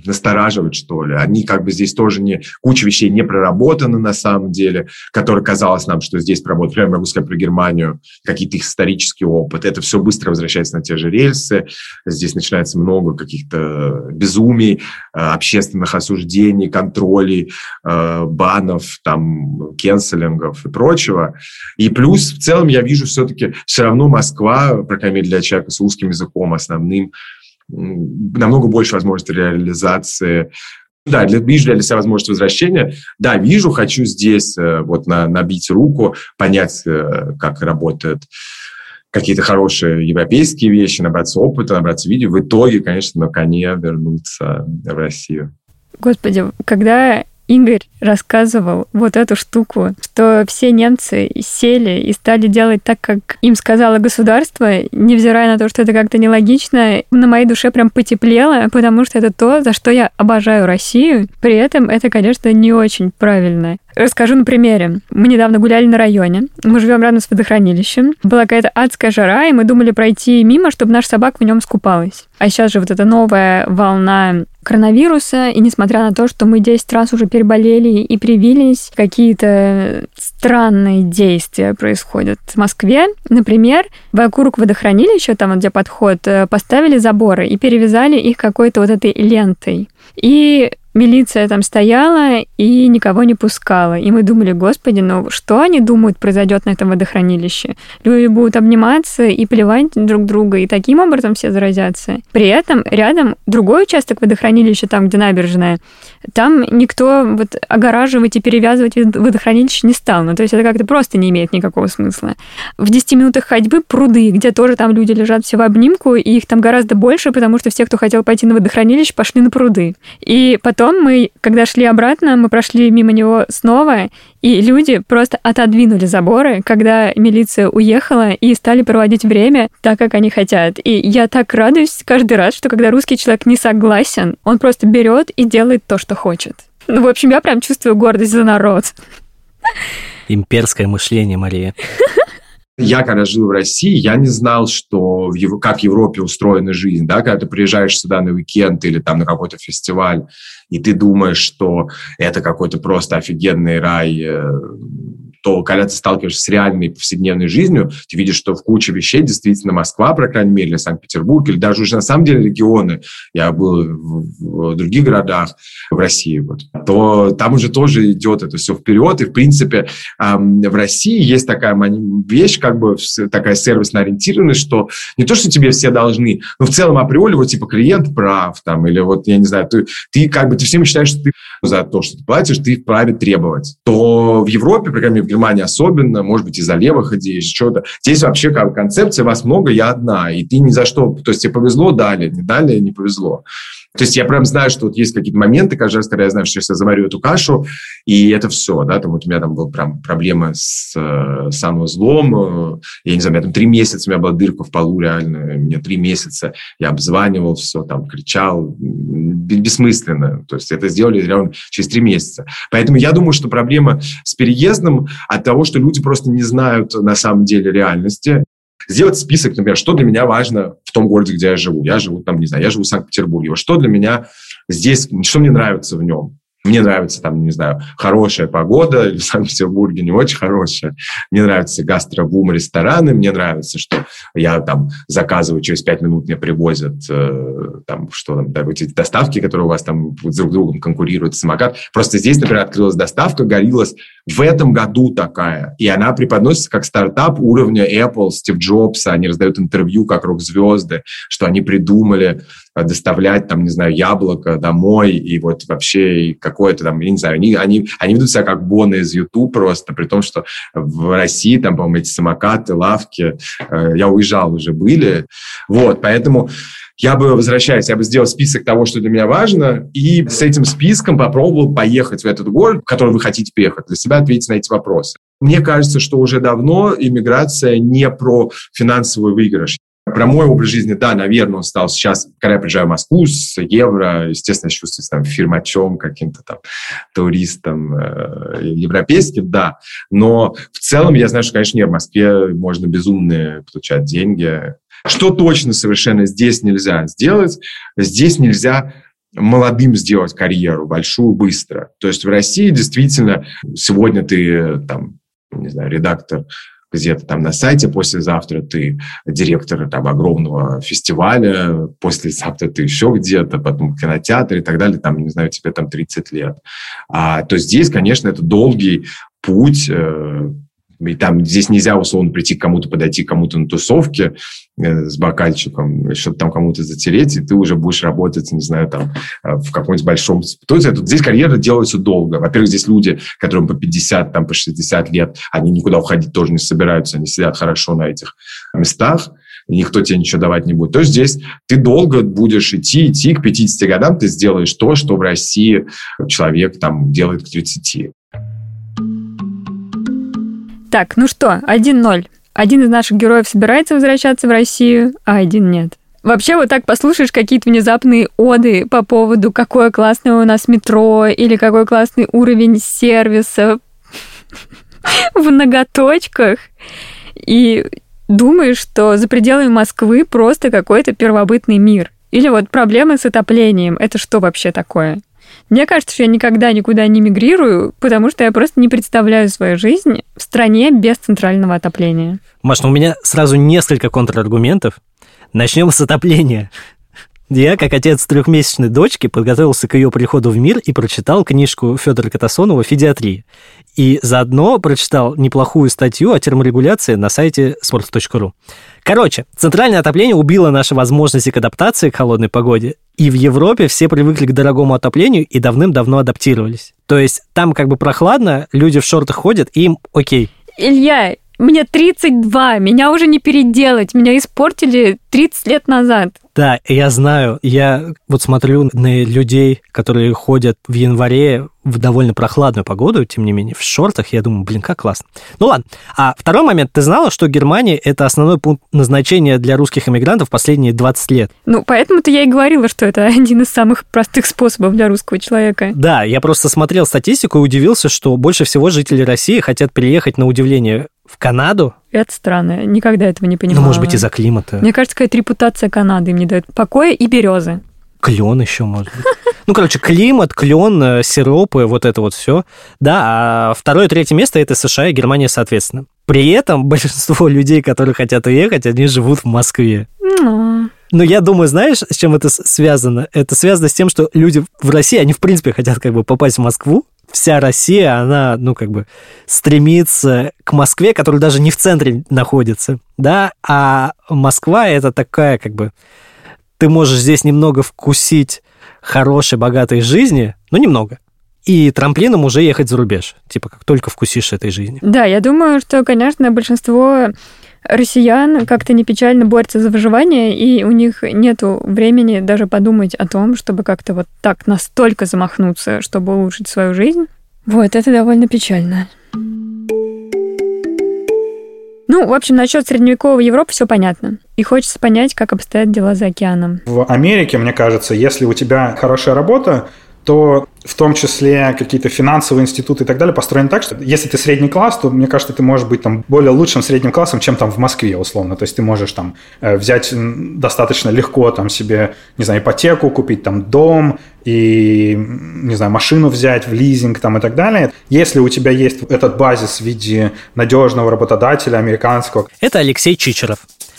настораживать, что ли. Они как бы здесь тоже не... Куча вещей не проработана на самом деле, которые казалось нам, что здесь проработано. Прямо могу сказать про Германию, какие-то их исторические опыты. Это все быстро возвращается на те же рельсы. Здесь начинается много каких-то безумий, общественных осуждений, контролей, банов, там, кенселингов и прочего. И плюс, в целом, я вижу все-таки все равно Москва, по крайней мере, для человека с русским языком основным, намного больше возможностей реализации Да, для, вижу ли я для себя возможность возвращения? Да, вижу, хочу здесь вот на, набить руку, понять, как работают какие-то хорошие европейские вещи, набраться опыта, набраться видео. В итоге, конечно, на коне вернуться в Россию. Господи, когда Игорь рассказывал вот эту штуку, что все немцы сели и стали делать так, как им сказало государство, невзирая на то, что это как-то нелогично, на моей душе прям потеплело, потому что это то, за что я обожаю Россию. При этом это, конечно, не очень правильно. Расскажу на примере. Мы недавно гуляли на районе. Мы живем рядом с водохранилищем. Была какая-то адская жара, и мы думали пройти мимо, чтобы наша собака в нем скупалась. А сейчас же вот эта новая волна коронавируса, и несмотря на то, что мы десять раз уже переболели и привились, какие-то странные действия происходят. В Москве, например, вокруг водохранилища, там, где подход, поставили заборы и перевязали их какой-то вот этой лентой. И милиция там стояла и никого не пускала. И мы думали, господи, ну что они думают произойдет на этом водохранилище? Люди будут обниматься и плевать друг друга, и таким образом все заразятся. При этом рядом другой участок водохранилища, там, где набережная, там никто вот огораживать и перевязывать водохранилище не стал. Ну, то есть это как-то просто не имеет никакого смысла. В десяти минутах ходьбы пруды, где тоже там люди лежат все в обнимку, и их там гораздо больше, потому что все, кто хотел пойти на водохранилище, пошли на пруды. И потом Потом мы, когда шли обратно, мы прошли мимо него снова, и люди просто отодвинули заборы, когда милиция уехала, и стали проводить время так, как они хотят. И я так радуюсь каждый раз, что когда русский человек не согласен, он просто берет и делает то, что хочет. Ну, в общем, я прям чувствую гордость за народ. Имперское мышление, Мария. Я, когда жил в России, я не знал, что в Ев... как в Европе устроена жизнь, да, когда ты приезжаешь сюда на уикенд или там на какой-то фестиваль, и ты думаешь, что это какой-то просто офигенный рай, то, когда ты сталкиваешься с реальной повседневной жизнью, ты видишь, что в куче вещей действительно Москва, по крайней мере, или Санкт-Петербург, или даже уже на самом деле регионы, я был в, в других городах в России, вот, то там уже тоже идет это все вперед, и, в принципе, эм, в России есть такая вещь, как бы такая сервисно-ориентированность, что не то, что тебе все должны, но в целом априори, вот, типа, клиент прав, там, или вот, я не знаю, ты, ты как бы, ты всем считаешь, что ты за то, что ты платишь, ты вправе требовать. То в Европе, по крайней мере, в Германии особенно, может быть, из-за левых идей, что-то. Здесь вообще как бы концепция «вас много, я одна», и ты ни за что, то есть тебе повезло, дали, не дали, не повезло. То есть я прям знаю, что вот есть какие-то моменты, каждый раз, когда я знаю, что я заварю эту кашу, и это все, да, там вот у меня там была прям проблема с э, санузлом, я не знаю, у меня там три месяца, у меня была дырка в полу реально, у меня три месяца, я обзванивал все, там, кричал, бессмысленно, то есть это сделали реально через три месяца. Поэтому я думаю, что проблема с переездом от того, что люди просто не знают на самом деле реальности. Сделать список, например, что для меня важно в том городе, где я живу. Я живу там, не знаю, я живу в Санкт-Петербурге. Что для меня здесь, что мне нравится в нем? Мне нравится там, не знаю, хорошая погода, или в Санкт-Петербурге не очень хорошая. Мне нравится гастробум, рестораны. Мне нравится, что я там заказываю, через пять минут мне привозят э, там, что там, да, вот эти доставки, которые у вас там друг с другом конкурируют, самокат. Просто здесь, например, открылась доставка, горелась в этом году такая. И она преподносится как стартап уровня Apple, Стив Джобса. Они раздают интервью как рок-звезды, что они придумали доставлять, там, не знаю, яблоко домой, и вот вообще и какое-то там, я не знаю, они, они, они ведут себя как Боны из YouTube просто, при том, что в России там, по-моему, эти самокаты, лавки, э, я уезжал, уже были. Вот, поэтому я бы, возвращаясь, я бы сделал список того, что для меня важно, и с этим списком попробовал поехать в этот город, в который вы хотите приехать, для себя ответить на эти вопросы. Мне кажется, что уже давно иммиграция не про финансовый выигрыш. Про мой образ жизни, да, наверное, он стал сейчас, когда я приезжаю в Москву с евро, естественно, я чувствую себя фирмачом, каким-то там туристом э, европейским, да. Но в целом я знаю, что, конечно, нет, в Москве можно безумно получать деньги. Что точно совершенно здесь нельзя сделать? Здесь нельзя молодым сделать карьеру большую быстро. То есть в России действительно сегодня ты, там, не знаю, редактор где-то там на сайте, послезавтра ты директор там огромного фестиваля, послезавтра ты еще где-то, потом кинотеатр и так далее, там, не знаю, тебе там тридцать лет. А, то здесь, конечно, это долгий путь, э, И там здесь нельзя, условно, прийти к кому-то, подойти к кому-то на тусовке э, с бокальчиком, что-то там кому-то затереть, и ты уже будешь работать, не знаю, там, э, в каком-нибудь большом... То есть здесь карьера делается долго. Во-первых, здесь люди, которым по пятьдесят, там, по шестьдесят лет, они никуда уходить тоже не собираются, они сидят хорошо на этих местах, и никто тебе ничего давать не будет. То есть здесь ты долго будешь идти, идти, к пятидесяти годам ты сделаешь то, что в России человек там делает к тридцати. Так, ну что, один ноль. Один из наших героев собирается возвращаться в Россию, а один нет. Вообще, вот так послушаешь какие-то внезапные оды по поводу, какое классное у нас метро, или какой классный уровень сервиса в многоточках, и... думаешь, что за пределами Москвы просто какой-то первобытный мир. Или вот проблемы с отоплением. Это что вообще такое? Мне кажется, что я никогда никуда не мигрирую, потому что я просто не представляю свою жизнь в стране без центрального отопления. Маш, ну у меня сразу несколько контраргументов. Начнем с отопления. Я, как отец трехмесячной дочки, подготовился к ее приходу в мир и прочитал книжку Федора Катасонова «Федиатрия». И заодно прочитал неплохую статью о терморегуляции на сайте sports точка ru. Короче, центральное отопление убило наши возможности к адаптации к холодной погоде. И в Европе все привыкли к дорогому отоплению и давным-давно адаптировались. То есть там как бы прохладно, люди в шортах ходят, и им окей. Илья, мне тридцать два, меня уже не переделать, меня испортили тридцать лет назад. Да, я знаю, я вот смотрю на людей, которые ходят в январе в довольно прохладную погоду, тем не менее, в шортах, я думаю, блин, как классно. Ну ладно, а второй момент, ты знала, что Германия – это основной пункт назначения для русских иммигрантов последние двадцать лет? Ну, поэтому-то я и говорила, что это один из самых простых способов для русского человека. Да, я просто смотрел статистику и удивился, что больше всего жители России хотят переехать, на удивление, в Канаду. Это странно, никогда этого не понимала. Ну, может быть, из-за климата. Мне кажется, какая-то репутация Канады им не дает покоя, и березы. Клен еще, может быть. Ну, короче, климат, клен, сиропы, вот это вот все. Да, а второе, третье место – это США и Германия, соответственно. При этом большинство людей, которые хотят уехать, они живут в Москве. Ну... Но я думаю, знаешь, с чем это связано? Это связано с тем, что люди в России, они, в принципе, хотят как бы попасть в Москву. Вся Россия, она, ну, как бы стремится к Москве, которая даже не в центре находится, да, а Москва – это такая, как бы, ты можешь здесь немного вкусить хорошей, богатой жизни, но немного. И трамплином уже ехать за рубеж, типа, как только вкусишь этой жизни. Да, я думаю, что, конечно, большинство... россиян как-то не печально борются за выживание, и у них нету времени даже подумать о том, чтобы как-то вот так настолько замахнуться, чтобы улучшить свою жизнь. Вот, это довольно печально. Ну, в общем, насчет средневековой Европы все понятно. И хочется понять, как обстоят дела за океаном. В Америке, мне кажется, если у тебя хорошая работа, то в том числе какие-то финансовые институты и так далее построены так, что если ты средний класс, то, мне кажется, ты можешь быть там более лучшим средним классом, чем там в Москве, условно. То есть ты можешь там взять достаточно легко там себе, не знаю, ипотеку, купить там дом и, не знаю, машину взять в лизинг там и так далее. Если у тебя есть этот базис в виде надежного работодателя американского. Это Алексей Чичеров.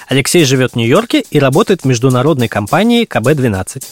Алексей живет в Нью-Йорке и работает в международной компании ка бэ двенадцать.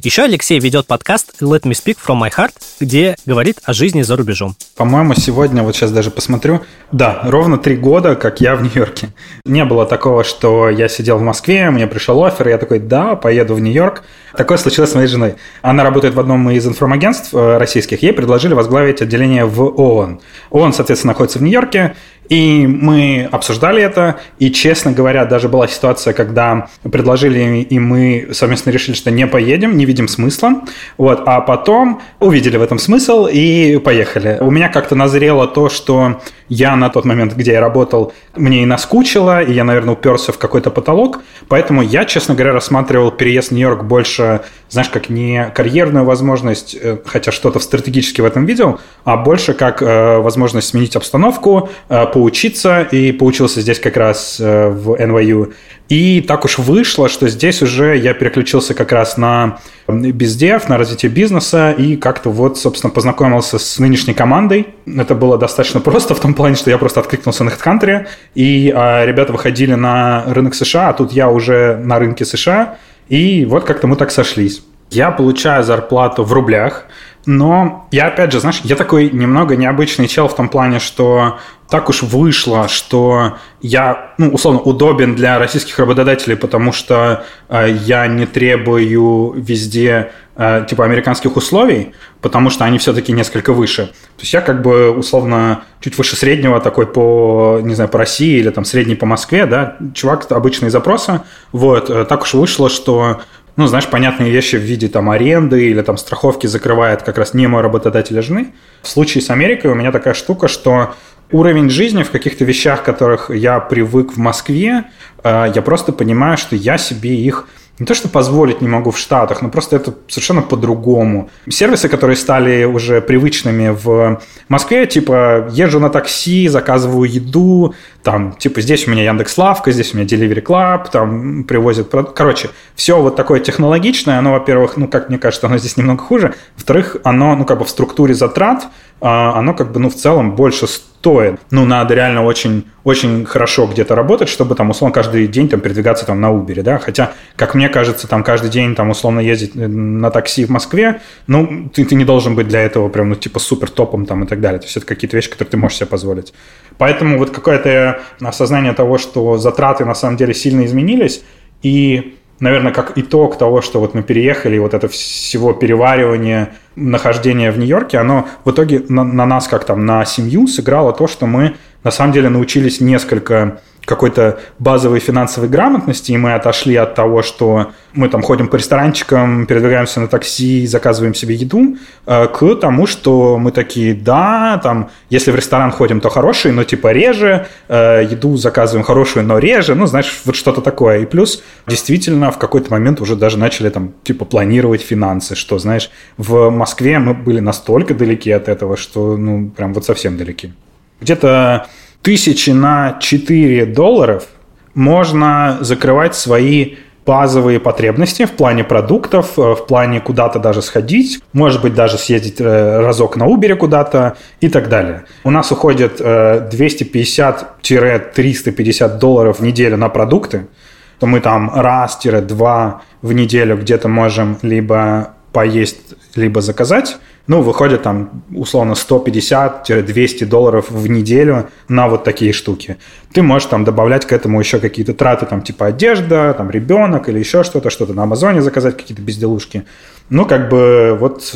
Еще Алексей ведет подкаст «Let me speak from my heart», где говорит о жизни за рубежом. По-моему, сегодня, вот сейчас даже посмотрю, да, ровно три года, как я в Нью-Йорке. Не было такого, что я сидел в Москве, мне пришел оффер, я такой, да, поеду в Нью-Йорк. Такое случилось с моей женой. Она работает в одном из информагентств российских, ей предложили возглавить отделение в ООН. ООН, соответственно, находится в Нью-Йорке, и мы обсуждали это, и, честно говоря, даже была ситуация, когда предложили, и мы совместно решили, что не поедем, не видим смысла, вот, а потом увидели в этом смысл и поехали. У меня как-то назрело то, что я на тот момент, где я работал, мне и наскучило, и я, наверное, уперся в какой-то потолок, поэтому я, честно говоря, рассматривал переезд в Нью-Йорк больше, знаешь, как не карьерную возможность, хотя что-то стратегически в этом видел, а больше как э, возможность сменить обстановку, э, поучиться, и поучился здесь как раз э, в эн вай ю. И так уж вышло, что здесь уже я переключился как раз на бездев, на развитие бизнеса, и как-то вот, собственно, познакомился с нынешней командой. Это было достаточно просто в том плане, что я просто откликнулся на HeadHunter, и э, ребята выходили на рынок США, а тут я уже на рынке США, и вот как-то мы так сошлись. Я получаю зарплату в рублях, Но я, опять же, знаешь, я такой немного необычный чел в том плане, что так уж вышло, что я, ну, условно, удобен для российских работодателей, потому что э, я не требую везде, э, типа, американских условий, потому что они все-таки несколько выше. То есть я, как бы, условно, чуть выше среднего такой по, не знаю, по России или там средний по Москве, да, чувак обычные запросы. Вот, э, так уж вышло, что... Ну, знаешь, понятные вещи в виде там аренды или там страховки закрывает как раз не мой работодатель, а жены. В случае с Америкой у меня такая штука, что уровень жизни в каких-то вещах, которых я привык в Москве, я просто понимаю, что я себе их не то что позволить не могу в Штатах, но просто это совершенно по-другому. Сервисы, которые стали уже привычными в Москве, типа езжу на такси, заказываю еду, там, типа здесь у меня Яндекс.Лавка, здесь у меня Delivery Club, там привозят продукты. Короче, все вот такое технологичное, оно, во-первых, ну, как мне кажется, оно здесь немного хуже, во-вторых, оно, ну, как бы в структуре затрат, оно как бы, ну, в целом больше стоит. Ну, надо реально очень, очень хорошо где-то работать, чтобы там, условно, каждый день там передвигаться там на Uber, да, хотя, как мне кажется, там каждый день там условно ездить на такси в Москве, ну, ты, ты не должен быть для этого прям, ну, типа супер топом там и так далее, то есть это какие-то вещи, которые ты можешь себе позволить. Поэтому вот какое-то осознание того, что затраты на самом деле сильно изменились, и... Наверное, как итог того, что вот мы переехали, и вот это всего переваривание, нахождение в Нью-Йорке, оно в итоге на, на нас, как там, на семью сыграло то, что мы на самом деле научились несколько какой-то базовой финансовой грамотности, и мы отошли от того, что мы там ходим по ресторанчикам, передвигаемся на такси, заказываем себе еду, к тому, что мы такие, да, там, если в ресторан ходим, то хороший, но типа реже, еду заказываем хорошую, но реже, ну, знаешь, вот что-то такое. И плюс, действительно, в какой-то момент уже даже начали там, типа, планировать финансы, что, знаешь, в Москве мы были настолько далеки от этого, что, ну, прям вот совсем далеки. Где-то тысячи на четыре долларов можно закрывать свои базовые потребности в плане продуктов, в плане куда-то даже сходить, может быть, даже съездить разок на Uber куда-то и так далее. У нас уходит двести пятьдесят - триста пятьдесят долларов в неделю на продукты, то мы там раз-два в неделю где-то можем либо поесть, либо заказать. Ну, выходит там, условно, сто пятьдесят - двести долларов в неделю на вот такие штуки. Ты можешь там добавлять к этому еще какие-то траты, там, типа одежда, там, ребенок или еще что-то, что-то на Амазоне заказать, какие-то безделушки. Ну, как бы вот,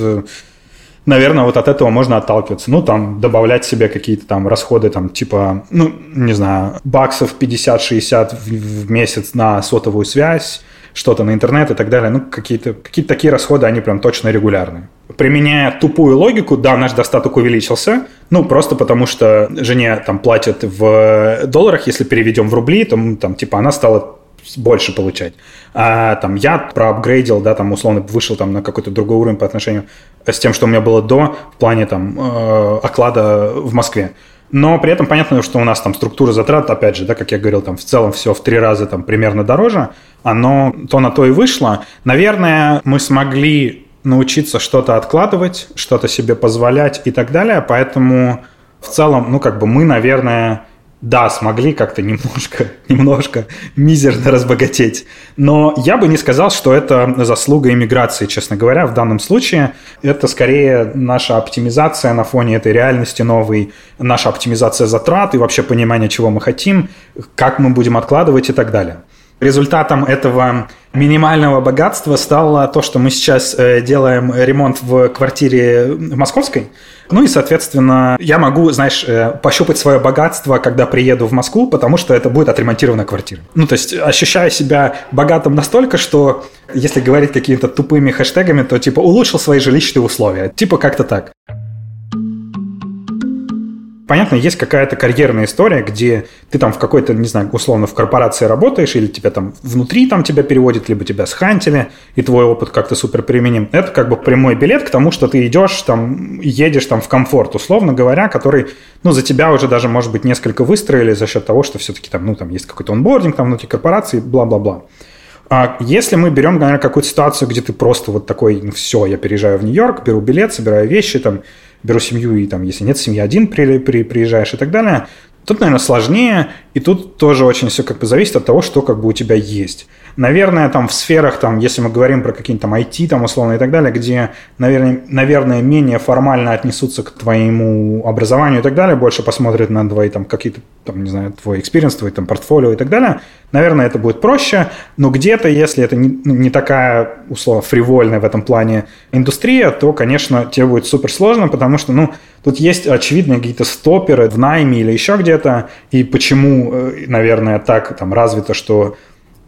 наверное, вот от этого можно отталкиваться. Ну, там, добавлять себе какие-то там расходы, там, типа, ну, не знаю, баксов пятьдесят-шестьдесят в, в месяц на сотовую связь, что-то на интернет и так далее. Ну, какие-то, какие-то такие расходы, они прям точно регулярные. Применяя тупую логику, да, наш достаток увеличился, ну, просто потому что жене там платят в долларах, если переведем в рубли, то там, типа, она стала больше получать. А там я проапгрейдил, да, там, условно, вышел там на какой-то другой уровень по отношению с тем, что у меня было до, в плане там э, оклада в Москве. Но при этом понятно, что у нас там структура затрат, опять же, да, как я говорил, там в целом все в три раза там примерно дороже, оно то на то и вышло. Наверное, мы смогли научиться что-то откладывать, что-то себе позволять и так далее, поэтому в целом, ну, как бы мы, наверное, да, смогли как-то немножко, немножко мизерно разбогатеть. Но я бы не сказал, что это заслуга иммиграции, честно говоря, в данном случае. Это скорее наша оптимизация на фоне этой реальности новой, наша оптимизация затрат и вообще понимание, чего мы хотим, как мы будем откладывать и так далее. Результатом этого минимального богатства стало то, что мы сейчас делаем ремонт в квартире московской. Ну и, соответственно, я могу, знаешь, пощупать свое богатство, когда приеду в Москву, потому что это будет отремонтированная квартира. Ну, то есть, ощущая себя богатым настолько, что, если говорить какими-то тупыми хэштегами, то, типа, улучшил свои жилищные условия. Типа, как-то так. Понятно, есть какая-то карьерная история, где ты там в какой-то, не знаю, условно в корпорации работаешь, или тебя там внутри там тебя переводят, либо тебя схантили, и твой опыт как-то супер применим. Это как бы прямой билет к тому, что ты идешь там, едешь там в комфорт, условно говоря, который, ну, за тебя уже даже, может быть, несколько выстроили за счет того, что все-таки там, ну, там есть какой-то онбординг там внутри корпорации, бла-бла-бла. А если мы берем, наверное, какую-то ситуацию, где ты просто вот такой, ну, все, я переезжаю в Нью-Йорк, беру билет, собираю вещи там, беру семью, и там, если нет семьи, один при, при, приезжаешь и так далее, Тут, наверное, сложнее, и тут тоже очень все как бы зависит от того, что как бы у тебя есть. Наверное, там в сферах, там, если мы говорим про какие-нибудь там ай ти, там, условно, и так далее, где, наверное, наверное, менее формально отнесутся к твоему образованию и так далее, больше посмотрят на твои там какие-то, там, не знаю, твой экспириенс, твой там портфолио и так далее, наверное, это будет проще, но где-то, если это не, не такая, условно, фривольная в этом плане индустрия, то, конечно, тебе будет суперсложно, потому что, ну, тут есть очевидные какие-то стоперы в найме или еще где-то, и почему, наверное, так там развито, что...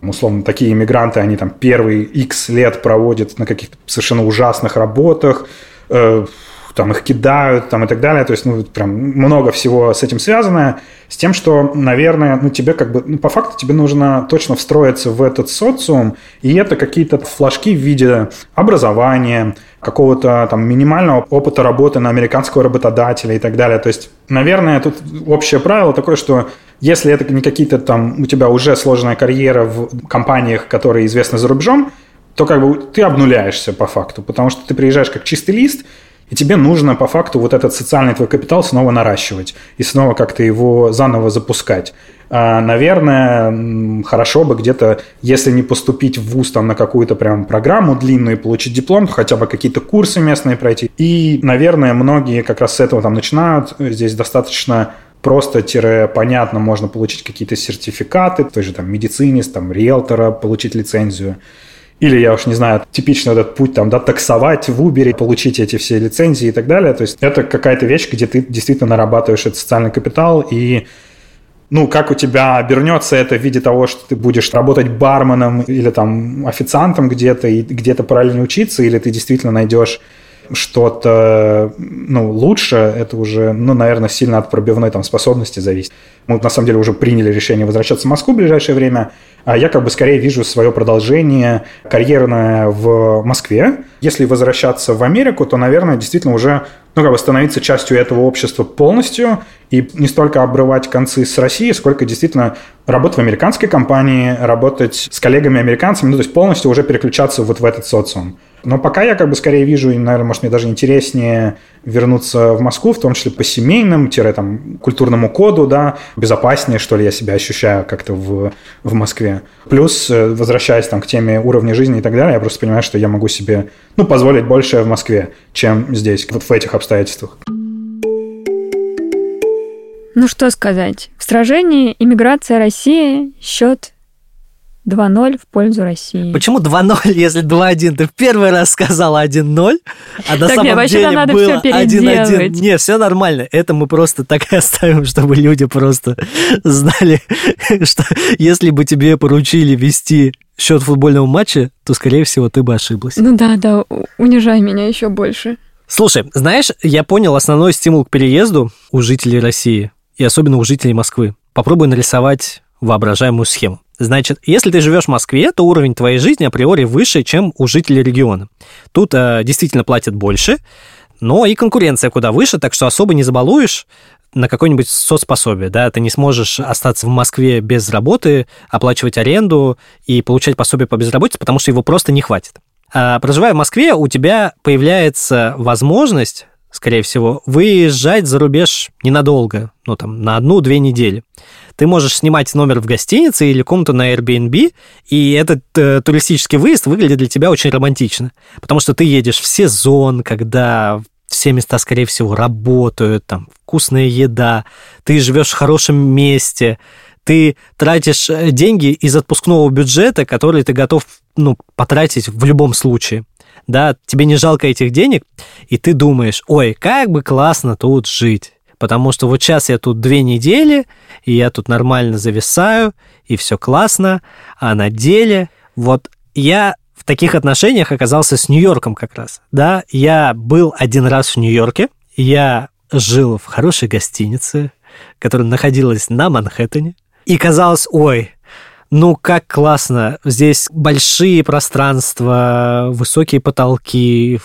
Условно, такие иммигранты, они там первые X лет проводят на каких-то совершенно ужасных работах, э, там их кидают там, и так далее. То есть, ну, прям много всего с этим связано. С тем, что, наверное, ну, тебе как бы, ну, по факту тебе нужно точно встроиться в этот социум, и это какие-то флажки в виде образования, какого-то там минимального опыта работы на американского работодателя и так далее. То есть, наверное, тут общее правило такое, что если это не какие-то там у тебя уже сложная карьера в компаниях, которые известны за рубежом, то как бы ты обнуляешься по факту, потому что ты приезжаешь как чистый лист, и тебе нужно по факту вот этот социальный твой капитал снова наращивать и снова как-то его заново запускать. Наверное, хорошо бы где-то, если не поступить в вуз там, на какую-то прям программу длинную и получить диплом, то хотя бы какие-то курсы местные пройти. И, наверное, многие как раз с этого там начинают. Здесь достаточно просто-понятно можно получить какие-то сертификаты, той же там медицинист, там риэлтора, получить лицензию. Или, я уж не знаю, типичный этот путь, там, да, таксовать в Uber, получить эти все лицензии и так далее. То есть это какая-то вещь, где ты действительно нарабатываешь этот социальный капитал. И, ну, как у тебя обернется это в виде того, что ты будешь работать барменом или там официантом где-то и где-то параллельно учиться, или ты действительно найдешь что-то, ну, лучше, это уже, ну, наверное, сильно от пробивной там способности зависит. Мы, на самом деле, уже приняли решение возвращаться в Москву в ближайшее время, а я как бы скорее вижу свое продолжение карьерное в Москве. Если возвращаться в Америку, то, наверное, действительно уже, ну, как бы становиться частью этого общества полностью и не столько обрывать концы с Россией, сколько действительно работать в американской компании, работать с коллегами-американцами, ну, то есть полностью уже переключаться вот в этот социум. Но пока я как бы скорее вижу, и, наверное, может, мне даже интереснее вернуться в Москву, в том числе по семейным, тире, там, культурному коду, да, безопаснее, что ли, я себя ощущаю как-то в, в Москве. Плюс, возвращаясь там к теме уровня жизни и так далее, я просто понимаю, что я могу себе, ну, позволить больше в Москве, чем здесь, вот в этих обстоятельствах. Ну, что сказать. В сражении иммиграция России, счет два ноль в пользу России. Почему два ноль, если два один? Ты в первый раз сказала один ноль, а на самом деле было один один. Не, все нормально. Это мы просто так и оставим, чтобы люди просто знали, что если бы тебе поручили вести счет футбольного матча, то, скорее всего, ты бы ошиблась. Ну да, да, унижай меня еще больше. Слушай, знаешь, я понял основной стимул к переезду у жителей России, и особенно у жителей Москвы. Попробую нарисовать воображаемую схему. Значит, если ты живешь в Москве, то уровень твоей жизни априори выше, чем у жителей региона. Тут э, действительно платят больше, но и конкуренция куда выше, так что особо не забалуешь на какое-нибудь соцпособие, да, ты не сможешь остаться в Москве без работы, оплачивать аренду и получать пособие по безработице, потому что его просто не хватит. А проживая в Москве, у тебя появляется возможность, скорее всего, выезжать за рубеж ненадолго, ну, там, на одну-две недели. Ты можешь снимать номер в гостинице или комнату на Airbnb, и этот э, туристический выезд выглядит для тебя очень романтично, потому что ты едешь в сезон, когда все места, скорее всего, работают, там, вкусная еда, ты живешь в хорошем месте, ты тратишь деньги из отпускного бюджета, который ты готов, ну, потратить в любом случае. Да, тебе не жалко этих денег, и ты думаешь, ой, как бы классно тут жить, потому что вот сейчас я тут две недели, и я тут нормально зависаю, и все классно, а на деле... Вот я в таких отношениях оказался с Нью-Йорком как раз, да, я был один раз в Нью-Йорке, я жил в хорошей гостинице, которая находилась на Манхэттене, и казалось, ой... Ну, как классно. Здесь большие пространства, высокие потолки,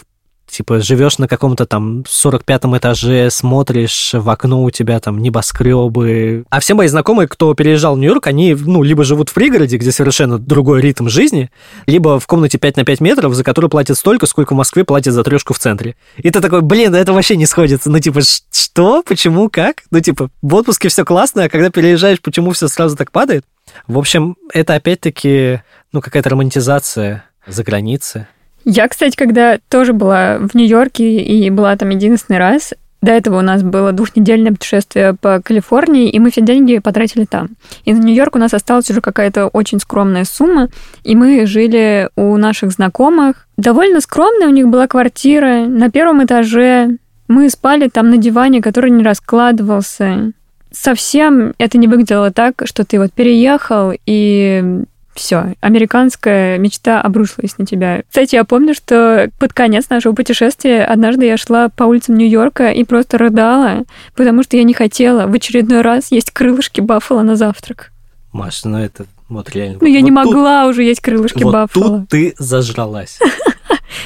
Типа живешь на каком-то там сорок пятом этаже, смотришь в окно, у тебя там небоскребы. А все мои знакомые, кто переезжал в Нью-Йорк, они, ну, либо живут в пригороде, где совершенно другой ритм жизни, либо в комнате пять на пять метров, за которую платят столько, сколько в Москве платят за трешку в центре. И ты такой, блин, это вообще не сходится. Ну, типа, что? Почему? Как? Ну, типа, в отпуске все классно, а когда переезжаешь, почему все сразу так падает? В общем, это опять-таки, ну, какая-то романтизация за границей. Я, кстати, когда тоже была в Нью-Йорке и была там единственный раз, до этого у нас было двухнедельное путешествие по Калифорнии, и мы все деньги потратили там. И на Нью-Йорк у нас осталась уже какая-то очень скромная сумма, и мы жили у наших знакомых. Довольно скромная у них была квартира на первом этаже. Мы спали там на диване, который не раскладывался. Совсем это не выглядело так, что ты вот переехал и... Все, американская мечта обрушилась на тебя. Кстати, я помню, что под конец нашего путешествия однажды я шла по улицам Нью-Йорка и просто рыдала, потому что я не хотела в очередной раз есть крылышки Баффало на завтрак. Маш, ну это вот реально... Ну я вот не могла тут, уже есть крылышки вот Баффало. Вот тут ты зажралась.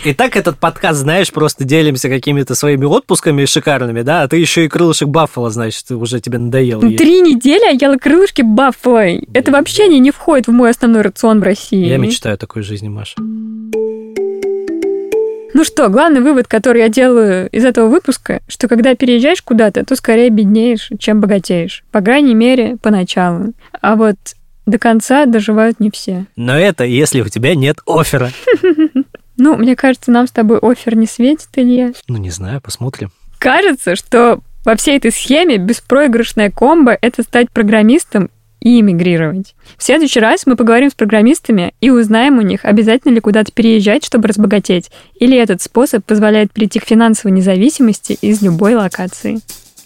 И так этот подкаст, знаешь, просто делимся какими-то своими отпусками шикарными, да, а ты еще и крылышек Баффало, значит, уже тебе надоело. Три недели я ела крылышки Баффало. Нет. Это вообще не, не входит в мой основной рацион в России. Я мечтаю о такой жизни, Маша. Ну что, главный вывод, который я делаю из этого выпуска, что когда переезжаешь куда-то, то скорее беднеешь, чем богатеешь. По крайней мере, поначалу. А вот до конца доживают не все. Но это если у тебя нет оффера. Ну, мне кажется, нам с тобой оффер не светит, Илья. Ну, не знаю, посмотрим. Кажется, что во всей этой схеме беспроигрышная комбо – это стать программистом и эмигрировать. В следующий раз мы поговорим с программистами и узнаем у них, обязательно ли куда-то переезжать, чтобы разбогатеть, или этот способ позволяет прийти к финансовой независимости из любой локации.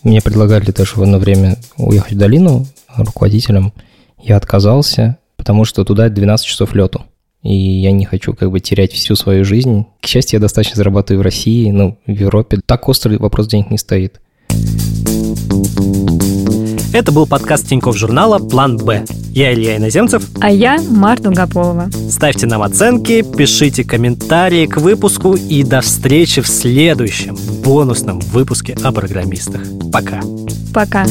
Мне предлагали тоже в одно время уехать в долину руководителем. Я отказался, потому что туда двенадцать часов лету. И я не хочу как бы терять всю свою жизнь. К счастью, я достаточно зарабатываю в России, но в Европе так острый вопрос денег не стоит. Это был подкаст Тинькофф журнала «План Б». Я Илья Иноземцев. А я Марта Долгополова. Ставьте нам оценки, пишите комментарии к выпуску и до встречи в следующем бонусном выпуске о программистах. Пока. Пока.